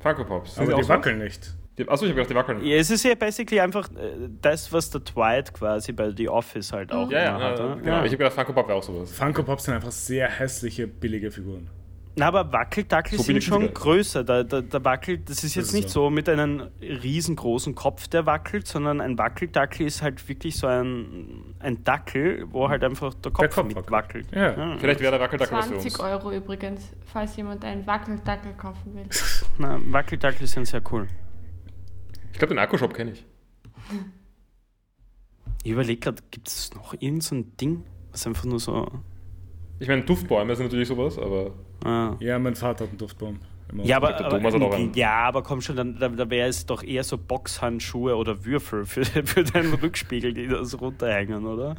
Funko Pop. Sind aber die, die wackeln was? Nicht. Die, achso, ich habe gedacht, die wackeln nicht. Ja, es ist ja basically einfach äh, das, was der Dwight quasi bei The Office halt auch mhm. ja, ja, hat. Ja, genau. Ja. Ich habe gedacht, Funko Pop wäre auch sowas. Funko Pop sind einfach sehr hässliche, billige Figuren. Na, aber Wackeltackel so sind schon größer. Da, da, da wackelt, das ist jetzt das ist nicht so. so mit einem riesengroßen Kopf, der wackelt, sondern ein Wackeltackel ist halt wirklich so ein, ein Dackel, wo halt einfach der Kopf, der Kopf mit wackelt. wackelt. Ja. Ja. Vielleicht wäre der Wackeldackel was für uns. zwanzig Euro übrigens, falls jemand einen Wackeldackel kaufen will. Na, Wackeldackel sind sehr cool. Ich glaube, den Akkushop kenne ich. Ich überlege gerade, gibt es noch irgend so ein Ding, was einfach nur so... Ich meine, Duftbäume sind natürlich sowas, aber... Ah. Ja, mein Vater hat einen Duftbaum. Immer ja, aber, aber ja, aber komm schon, dann, da, da wäre es doch eher so Boxhandschuhe oder Würfel für, für deinen Rückspiegel, die da so runterhängen, oder?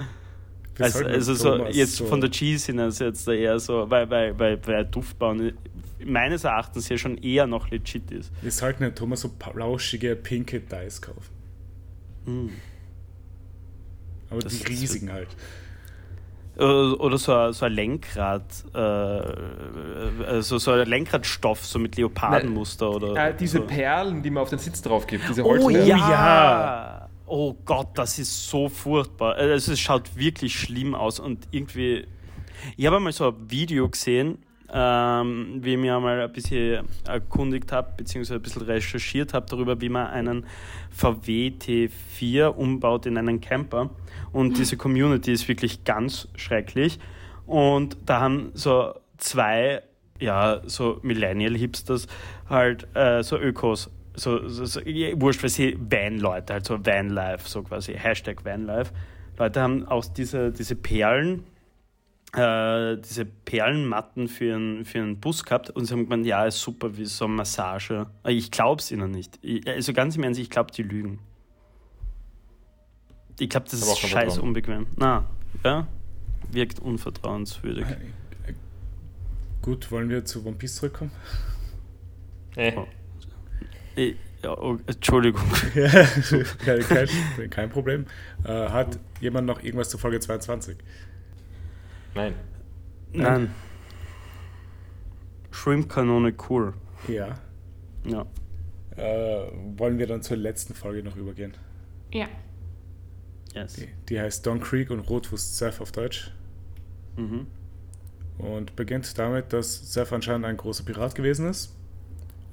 Das also, also so jetzt so. Von der Cheesiness jetzt da eher so, weil, weil, weil, weil Duftbaum meines Erachtens ja schon eher noch legit ist. Wir sollten halt Thomas so plauschige, pinke Dice kaufen. Mm. Aber das die riesigen halt. Oder so, so ein Lenkrad, äh, also so ein Lenkradstoff, so mit Leopardenmuster. Nein, oder äh, diese so. Perlen, die man auf den Sitz drauf gibt, diese Holzperlen. Oh ja. ja! Oh Gott, das ist so furchtbar. Also es schaut wirklich schlimm aus und irgendwie... Ich habe einmal so ein Video gesehen, ähm, wie ich mir einmal ein bisschen erkundigt habe, beziehungsweise ein bisschen recherchiert habe darüber, wie man einen V W T vier umbaut in einen Camper. Und diese Community ist wirklich ganz schrecklich. Und da haben so zwei, ja, so Millennial-Hipsters halt äh, so Ökos, so, so, so wurscht, weil sie Van-Leute, halt so Vanlife, so quasi, Hashtag Vanlife. Leute haben auch diese, diese Perlen, äh, diese Perlenmatten für ihren, für ihren Bus gehabt und sie haben gemeint, ja, ist super, wie so eine Massage. Ich glaub's ihnen nicht. Ich, also ganz im Ernst, ich glaub, die lügen. Ich glaube, das ist scheiß unbequem. Na, ja, wirkt unvertrauenswürdig. Gut, wollen wir zu One Piece zurückkommen? Äh. Oh. Ich, ja, oh, Entschuldigung. Ja, kein, kein Problem. Äh, hat jemand noch irgendwas zu Folge zweiundzwanzig? Nein. Nein. Nein. Shrimp-Kanone cool. Ja. Ja. Äh, wollen wir dann zur letzten Folge noch übergehen? Ja. Yes. Die, die heißt Don Krieg und Rotfuß Zeff auf Deutsch. Mhm. Und beginnt damit, dass Zeff anscheinend ein großer Pirat gewesen ist.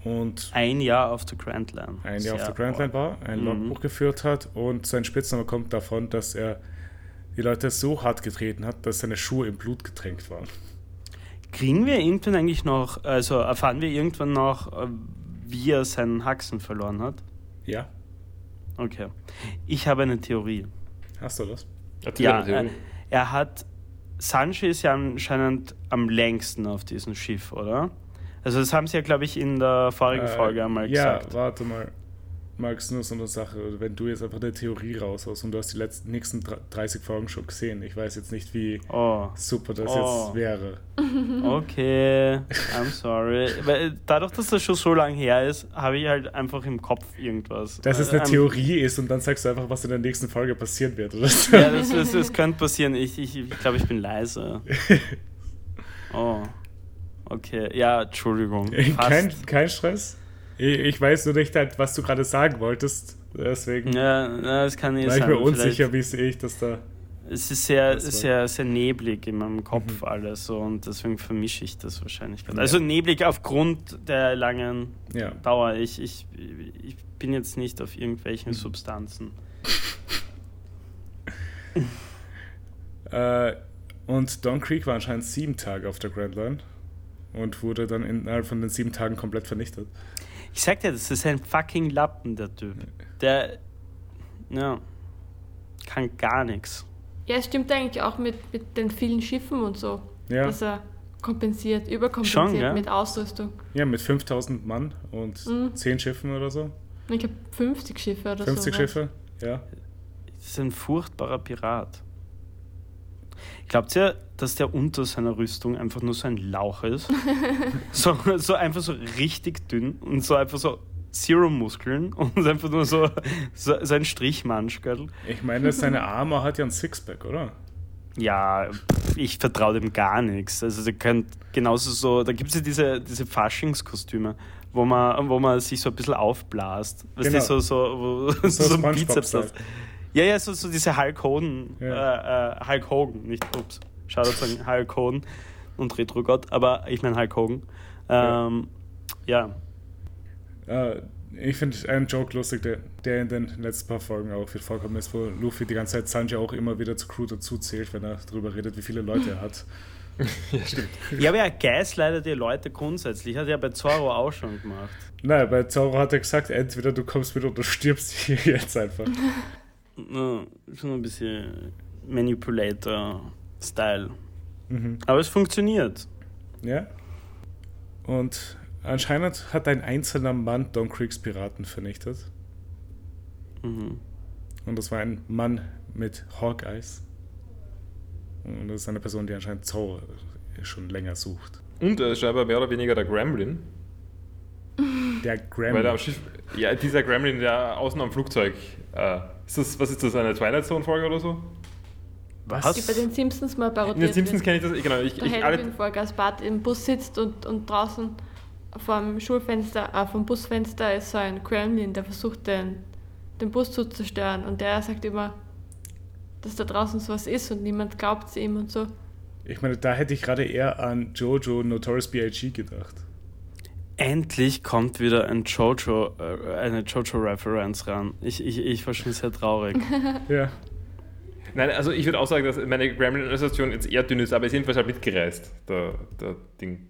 Und ein Jahr auf der Grand Line. Ein Jahr Sehr auf der Grand Line war, ein mhm. Logbuch geführt hat und sein Spitzname kommt davon, dass er die Leute so hart getreten hat, dass seine Schuhe im Blut getränkt waren. Kriegen wir irgendwann eigentlich noch, also erfahren wir irgendwann noch, wie er seinen Haxen verloren hat? Ja. Okay. Ich habe eine Theorie. Hast du das? Ja, er, er hat... Sanji ist ja anscheinend am längsten auf diesem Schiff, oder? Also das haben sie ja, glaube ich, in der vorigen äh, Folge einmal ja, gesagt. Ja, warte mal. Max, nur so eine Sache. Wenn du jetzt einfach eine Theorie raushaust und du hast die letzten, nächsten dreißig Folgen schon gesehen, ich weiß jetzt nicht, wie oh. super das oh. jetzt wäre. Okay, I'm sorry. Weil dadurch, dass das schon so lange her ist, habe ich halt einfach im Kopf irgendwas. Dass es eine ähm, Theorie ist und dann sagst du einfach, was in der nächsten Folge passieren wird, oder so. Ja, das, das, das könnte passieren. Ich, ich, ich glaube, ich bin leise. Oh, okay. Ja, Entschuldigung. Kein, kein Stress? Ich weiß nur nicht, halt, was du gerade sagen wolltest, deswegen ja, das kann ich war ich mir unsicher, wie sehe ich das da. Es ist sehr, sehr, sehr neblig in meinem Kopf mhm. alles so, und deswegen vermische ich das wahrscheinlich gerade. Ja. Also neblig aufgrund der langen ja. Dauer. Ich, ich, ich bin jetzt nicht auf irgendwelchen mhm. Substanzen. äh, und Don Krieg war anscheinend sieben Tage auf der Grand Line und wurde dann innerhalb von den sieben Tagen komplett vernichtet. Ich sag dir, das ist ein fucking Lappen, der Typ. Der, ja, kann gar nichts. Ja, es stimmt eigentlich auch mit, mit den vielen Schiffen und so, ja. dass er kompensiert, überkompensiert Schon, ja? mit Ausrüstung. Ja, mit fünftausend Mann und mhm. zehn Schiffen oder so. Ich glaube, fünfzig Schiffe oder fünfzig so. fünfzig Schiffe, was? Ja. Das ist ein furchtbarer Pirat. Glaubt ihr, dass der unter seiner Rüstung einfach nur so ein Lauch ist? so, so einfach so richtig dünn und so einfach so zero Muskeln und einfach nur so, so, so ein Strichmannschgürtel. Ich meine, seine Arme hat ja ein Sixpack, oder? Ja, ich vertraue dem gar nichts. Also der könnt genauso so, da gibt es ja diese, diese Faschingskostüme, wo man, wo man sich so ein bisschen aufbläst. Weißt genau. du, so, so, wo, so, so ein Bizeps hat. Ja, ja, so, so diese Hulk Hogan, ja. äh, Hulk Hogan, nicht, ups, schade zu sagen, Hulk Hogan, und Retro-Gott, aber ich meine Hulk Hogan. Ähm, ja. ja. Äh, ich finde einen Joke lustig, der, der in den letzten paar Folgen auch viel vorkommen ist, wo Luffy die ganze Zeit Sanji auch immer wieder zur Crew dazu zählt, wenn er darüber redet, wie viele Leute er hat. Ja, stimmt. Ja, aber er gaslightet die Leute grundsätzlich. Hat er ja bei Zoro auch schon gemacht. Nein, bei Zoro hat er gesagt, entweder du kommst mit oder du stirbst hier jetzt einfach. No, schon ein bisschen Manipulator-Style. Mhm. Aber es funktioniert. Ja. Und anscheinend hat ein einzelner Mann Don Kriegs Piraten vernichtet. Mhm. Und das war ein Mann mit Hawkeyes. Und das ist eine Person, die anscheinend Zoro schon länger sucht. Und er ist aber mehr oder weniger der Gremlin. Der Gremlin? Weil der Schiff, ja, dieser Gremlin, der außen am Flugzeug... Äh, ist das, was ist das, eine Twilight Zone-Folge oder so? Was? Die bei den Simpsons mal parodiert. In den Simpsons kenne ich das, genau. Ich, ich alle... vor Gaspard im Bus sitzt und, und draußen vom Schulfenster, äh, vom Busfenster ist so ein Gremlin, der versucht, den, den Bus zu zerstören. Und der sagt immer... dass da draußen sowas ist und niemand glaubt es ihm und so. Ich meine, da hätte ich gerade eher an Jojo Notorious B I G gedacht. Endlich kommt wieder ein Jojo, äh, eine Jojo-Reference ran. Ich, ich, ich war schon sehr traurig. Ja. Nein, also ich würde auch sagen, dass meine Gremlin-Illustration jetzt eher dünn ist, aber ist jedenfalls halt mitgereist, der, der Ding.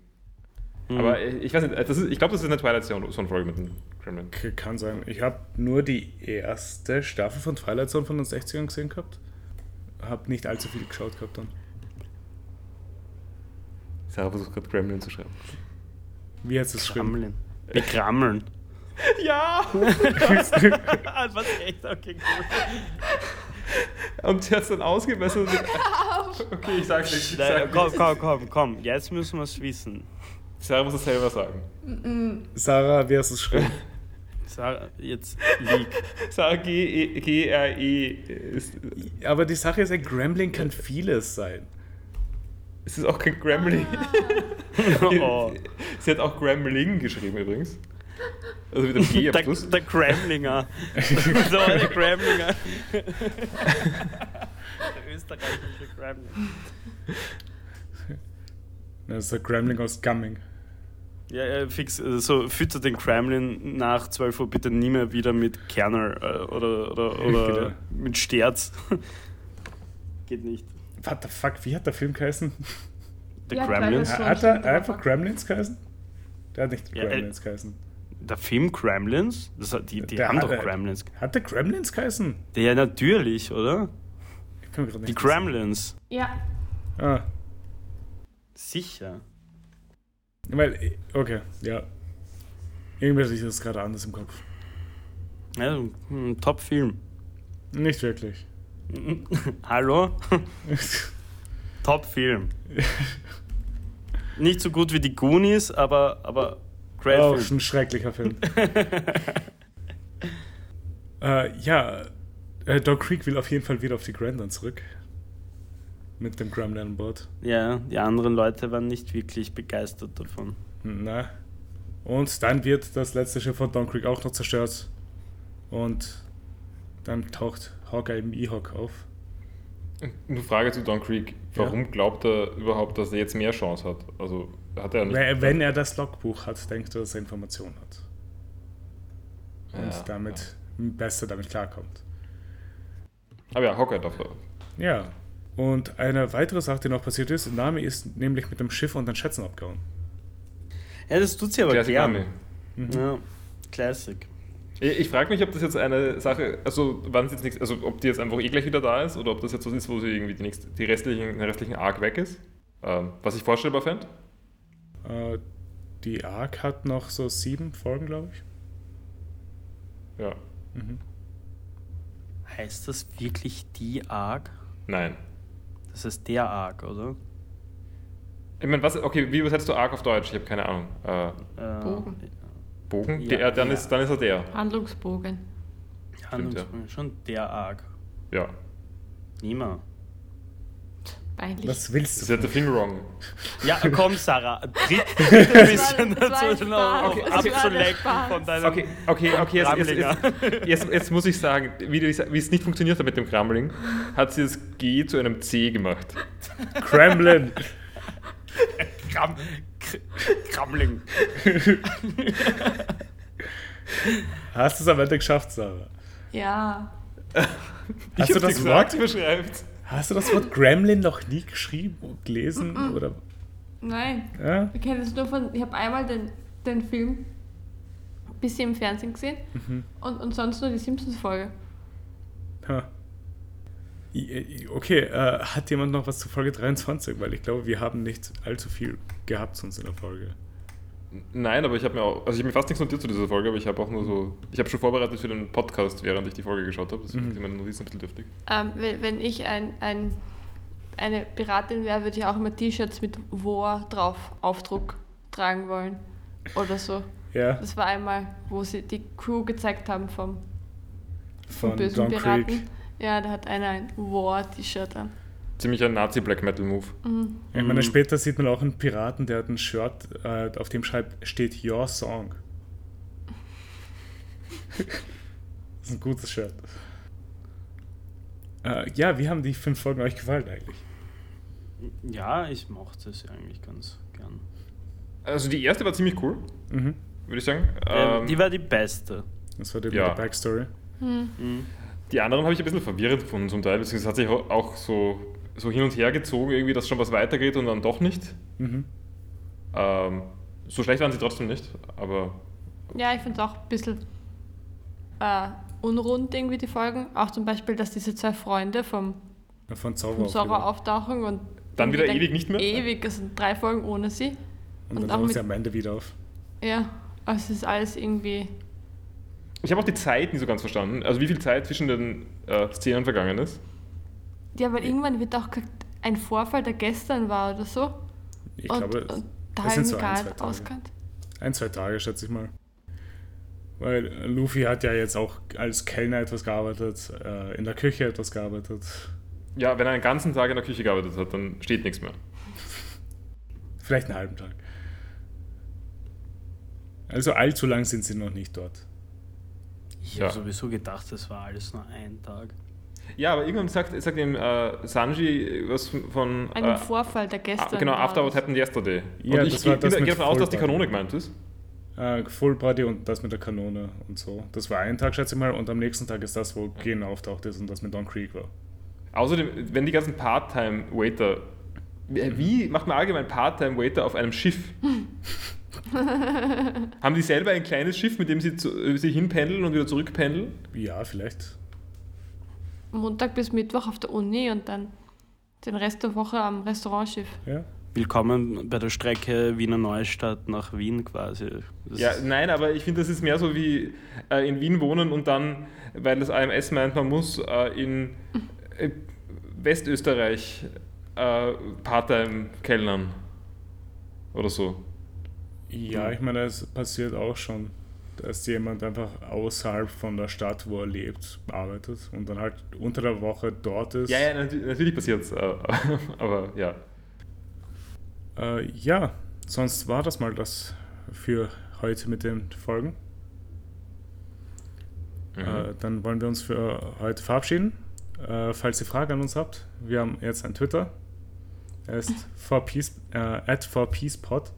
Mhm. Aber ich weiß nicht, das ist, ich glaube, das ist eine Twilight Zone-Folge mit dem Gremlin. Kann sein. Ich habe nur die erste Staffel von Twilight Zone von den sechzigern gesehen gehabt. Hab nicht allzu viel geschaut gehabt dann. Sarah versucht gerade Gremlin zu schreiben. Wie heißt das Gremlin? Wir krammeln. Ja! Was echt? Okay, cool. Und sie hat es dann ausgebessert. Okay, ich sag's nicht. Ich Nein, sag komm, nicht. komm, komm, komm. Jetzt müssen wir es wissen. Sarah muss es selber sagen. Mm-mm. Sarah, wie hast du es geschrieben? Sarah, jetzt Leak. Sarah, G R E. Aber die Sache ist, ein Gremlin kann vieles sein. Es ist auch kein Gremlin. Ah. Sie hat auch Gremlin geschrieben übrigens. Also mit dem G am Schluss. Der Gremlinger. So eine Gremlinger. Der österreichische Gremlin. Das ist der Gremlin aus Gumming. Ja, ja, fix. So, also, fütter den Gremlin nach zwölf Uhr bitte nie mehr wieder mit Kernel äh, oder, oder, oder ja. mit Sterz. Geht nicht. What the fuck, wie hat der Film geheißen? The ja, Gremlins. Hat er einfach Gremlins geheißen? Der hat nicht ja, Gremlins äh, geheißen. Der Film Gremlins? Das hat, die die der haben hat, doch Gremlins. Hat der Gremlins geheißen? Ja, natürlich, oder? Ich kann mir grad nicht die Gremlins. Wissen. Ja. Ah. Sicher. Weil, okay, ja. Irgendwie ist das gerade anders im Kopf. Ja, ein Top-Film. Nicht wirklich. Hallo? Top-Film. Nicht so gut wie die Goonies, aber... aber great oh, Film. Ein schrecklicher Film. äh, ja, äh, Don Krieg will auf jeden Fall wieder auf die Gremlin zurück. Mit dem Gremlin an Bord. Ja, die anderen Leute waren nicht wirklich begeistert davon. Na. Und dann wird das letzte Schiff von Don Krieg auch noch zerstört. Und dann taucht Hawkeye im Mihawk auf. Eine Frage zu Don Krieg. Warum ja. glaubt er überhaupt, dass er jetzt mehr Chance hat? Also hat er nicht. Wenn er das Logbuch hat, denkt er, dass er Informationen hat. Und ja, damit ja. besser damit klarkommt. Aber ja, Hawkeye darf er. Ja. Und eine weitere Sache, die noch passiert ist, Nami ist nämlich mit dem Schiff und den Schätzen abgehauen. Ja, das tut sie aber Classic gerne. Mhm. Ja, Classic. Ich, ich frage mich, ob das jetzt eine Sache, also wann jetzt nichts, also ob die jetzt einfach eh gleich wieder da ist oder ob das jetzt was ist, wo sie irgendwie die, nächste, die restlichen, den restlichen Arc weg ist. Ähm, was ich vorstellbar fände? Äh, die Arc hat noch so sieben Folgen, glaube ich. Ja. Mhm. Heißt das wirklich die Arc? Nein. Das ist der Arc, oder? Ich meine, was, okay, wie übersetzt du Arc auf Deutsch? Ich habe keine Ahnung. Äh, äh, Bogen. Bogen? Ja, der, dann, ja. ist, dann ist er der. Handlungsbogen. Handlungsbogen, schon der Arc. Ja. Nima. Eigentlich. Was willst du? Das ist der wrong. Ja, komm, Sarah. Tritt bitte ein bisschen dazu, okay, abzulenken von deinem Okay, okay, okay jetzt, jetzt, jetzt, jetzt, jetzt muss ich sagen, wie, wie es nicht funktioniert hat mit dem Gremlin, hat sie das G zu einem C gemacht. Gremlin. Kram, Kramling. Hast du es am Ende geschafft, Sarah? Ja. Hast du das gesagt, Wort beschreibt? Hast du das Wort Gremlin noch nie geschrieben und gelesen? Mm-mm. Oder? Nein. Ja? Ich kenne das nur von. Ich habe einmal den, den Film ein bisschen im Fernsehen gesehen, mhm, und, und sonst nur die Simpsons-Folge. Ha. Okay, äh, hat jemand noch was zu Folge dreiundzwanzig? Weil ich glaube, wir haben nicht allzu viel gehabt sonst in der Folge. Nein, aber ich habe mir auch, also ich habe mir fast nichts notiert zu dieser Folge, aber ich habe auch nur so, ich habe schon vorbereitet für den Podcast, während ich die Folge geschaut habe, deswegen, mhm, sind meine Notizen ein bisschen dürftig. Ähm, wenn, wenn ich ein, ein, eine Piratin wäre, würde ich auch immer T-Shirts mit War drauf, Aufdruck tragen wollen oder so. Ja. Das war einmal, wo sie die Crew gezeigt haben vom, vom Von bösen Don Piraten. Krieg. Ja, da hat einer ein War-T-Shirt an. Ziemlich ein Nazi-Black-Metal-Move. Mhm. Ich meine, später sieht man auch einen Piraten, der hat ein Shirt, äh, auf dem schreibt, steht Your Song. Das ist ein gutes Shirt. Äh, ja, wie haben die fünf Folgen euch gefallen eigentlich? Ja, ich mochte es eigentlich ganz gern. Also die erste war ziemlich cool, mhm, würde ich sagen. Ähm, die war die beste. Das war die, ja, die Backstory. Mhm. Mhm. Die anderen habe ich ein bisschen verwirrt gefunden zum Teil, beziehungsweise hat sich auch so, so hin und her gezogen, irgendwie, dass schon was weitergeht und dann doch nicht. Mhm. Ähm, so schlecht waren sie trotzdem nicht, aber... Ja, ich finde es auch ein bisschen äh, unrund irgendwie, die Folgen. Auch zum Beispiel, dass diese zwei Freunde vom, ja, von Zauber vom auftauchen und... Dann wieder ewig nicht mehr? Ewig, es sind drei Folgen ohne sie. Und, und dann tauchen sie am Ende wieder auf. Ja, also es ist alles irgendwie... Ich habe auch die Zeit nie so ganz verstanden, also wie viel Zeit zwischen den äh, Szenen vergangen ist. Ja, weil irgendwann wird auch ein Vorfall, der gestern war oder so. Ich und, glaube, und da es sind so ein, zwei Tage. Ein, zwei Tage, schätze ich mal. Weil Luffy hat ja jetzt auch als Kellner etwas gearbeitet, äh, in der Küche etwas gearbeitet. Ja, wenn er einen ganzen Tag in der Küche gearbeitet hat, dann steht nichts mehr. Vielleicht einen halben Tag. Also allzu lang sind sie noch nicht dort. Ich ja. habe sowieso gedacht, das war alles nur ein Tag. Ja, aber irgendwann sagt, sagt ihm äh, Sanji was von... Einem äh, Vorfall, der gestern... Genau, after what happened yesterday. Ja, und ich gehe davon aus, dass die Kanone gemeint ist. Äh, Fullbody und das mit der Kanone und so. Das war ein Tag, schätze ich mal, und am nächsten Tag ist das, wo Gen auftaucht ist und das mit Don Krieg war. Außerdem, wenn die ganzen Part-Time-Waiter... Mhm. Wie macht man allgemein Part-Time-Waiter auf einem Schiff? Haben die selber ein kleines Schiff, mit dem sie, zu, sie hinpendeln und wieder zurückpendeln? Ja, vielleicht. Montag bis Mittwoch auf der Uni und dann den Rest der Woche am Restaurantschiff. Ja. Willkommen bei der Strecke Wiener Neustadt nach Wien quasi. Das ja, nein, aber ich finde, das ist mehr so wie äh, in Wien wohnen und dann, weil das A M S meint, man muss äh, in äh, Westösterreich äh, Part-Time kellnern oder so. Ja, ich meine, es passiert auch schon, dass jemand einfach außerhalb von der Stadt, wo er lebt, arbeitet und dann halt unter der Woche dort ist. Ja, ja, natürlich passiert es, aber ja. Äh, ja, sonst war das mal das für heute mit den Folgen. Mhm. Äh, dann wollen wir uns für heute verabschieden. Äh, falls ihr Fragen an uns habt, wir haben jetzt einen Twitter. Er ist at four peace pod.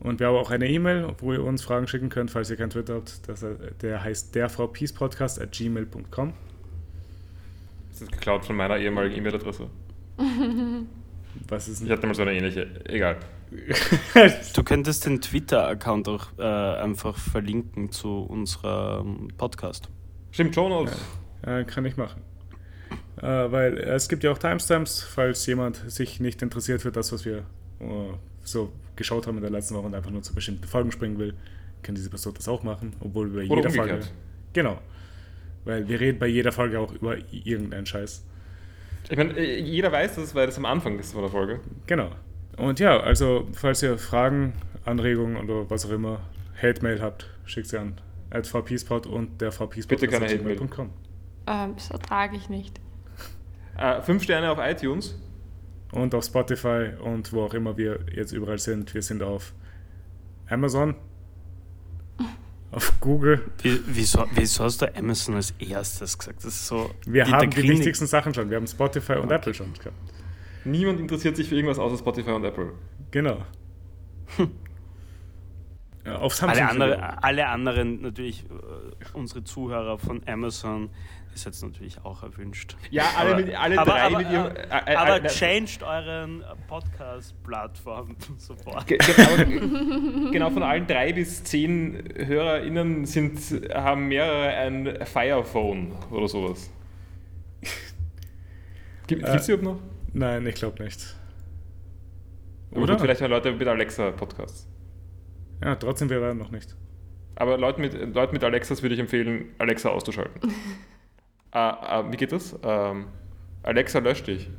Und wir haben auch eine E-Mail, wo ihr uns Fragen schicken könnt, falls ihr kein Twitter habt. Das, der heißt dervrpeacepodcast at gmail punkt com. Ist das geklaut von meiner ehemaligen E-Mail-Adresse? Was ist ich hatte mal so eine ähnliche. Egal. Du könntest den Twitter-Account auch äh, einfach verlinken zu unserem Podcast. Stimmt, Show Notes. Ja, äh, kann ich machen. Äh, weil es gibt ja auch Timestamps, falls jemand sich nicht interessiert für das, was wir uh, so geschaut haben in der letzten Woche und einfach nur zu bestimmten Folgen springen will, kann diese Person das auch machen, obwohl wir bei jeder Folge... Genau. Weil wir reden bei jeder Folge auch über irgendeinen Scheiß. Ich meine, jeder weiß das, weil das am Anfang ist von der Folge. Genau. Und ja, also, falls ihr Fragen, Anregungen oder was auch immer, Hate-Mail habt, schickt sie an at v p spot und der v p spot. Bitte keine Hate-Mail. Ähm, das ertrage ich nicht. Äh, fünf Sterne auf iTunes. Und auf Spotify und wo auch immer wir jetzt überall sind. Wir sind auf Amazon, auf Google. Wie, wieso, wieso hast du Amazon als erstes gesagt? Das ist so. Wir haben die wichtigsten Sachen schon. Wir haben Spotify und okay. Apple schon gehabt. Niemand interessiert sich für irgendwas außer Spotify und Apple. Genau. Ja, auf Samsung. Alle, andere, alle anderen, natürlich äh, unsere Zuhörer von Amazon, ist jetzt natürlich auch erwünscht. Ja, alle, aber, mit, alle aber, drei aber, mit ihrem... Äh, äh, aber äh, changed euren Podcast-Plattform sofort. Genau, von allen drei bis zehn HörerInnen sind, haben mehrere ein Firephone oder sowas. Gibt es die überhaupt noch? Nein, ich glaube nicht. Oder? Oder vielleicht haben Leute mit Alexa-Podcasts. Ja, trotzdem wäre er noch nicht. Aber Leute mit, Leute mit Alexas würde ich empfehlen, Alexa auszuschalten. ah, ah, wie geht das? Ähm, Alexa, lösch dich.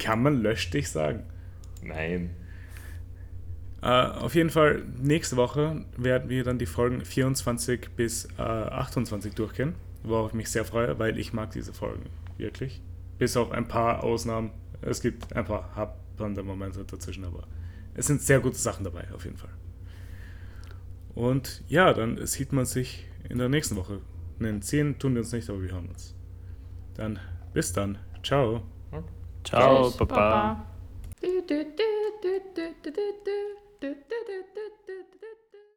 Kann man lösch dich sagen? Nein. Äh, auf jeden Fall, nächste Woche werden wir dann die Folgen vierundzwanzig bis äh, achtundzwanzig durchgehen, worauf ich mich sehr freue, weil ich mag diese Folgen wirklich. Bis auf ein paar Ausnahmen. Es gibt ein paar happernde Momente dazwischen, aber es sind sehr gute Sachen dabei, auf jeden Fall. Und ja, dann sieht man sich in der nächsten Woche. In zehn tun wir uns nicht, aber wir hören uns. Dann, bis dann. Ciao. Ciao, Papa.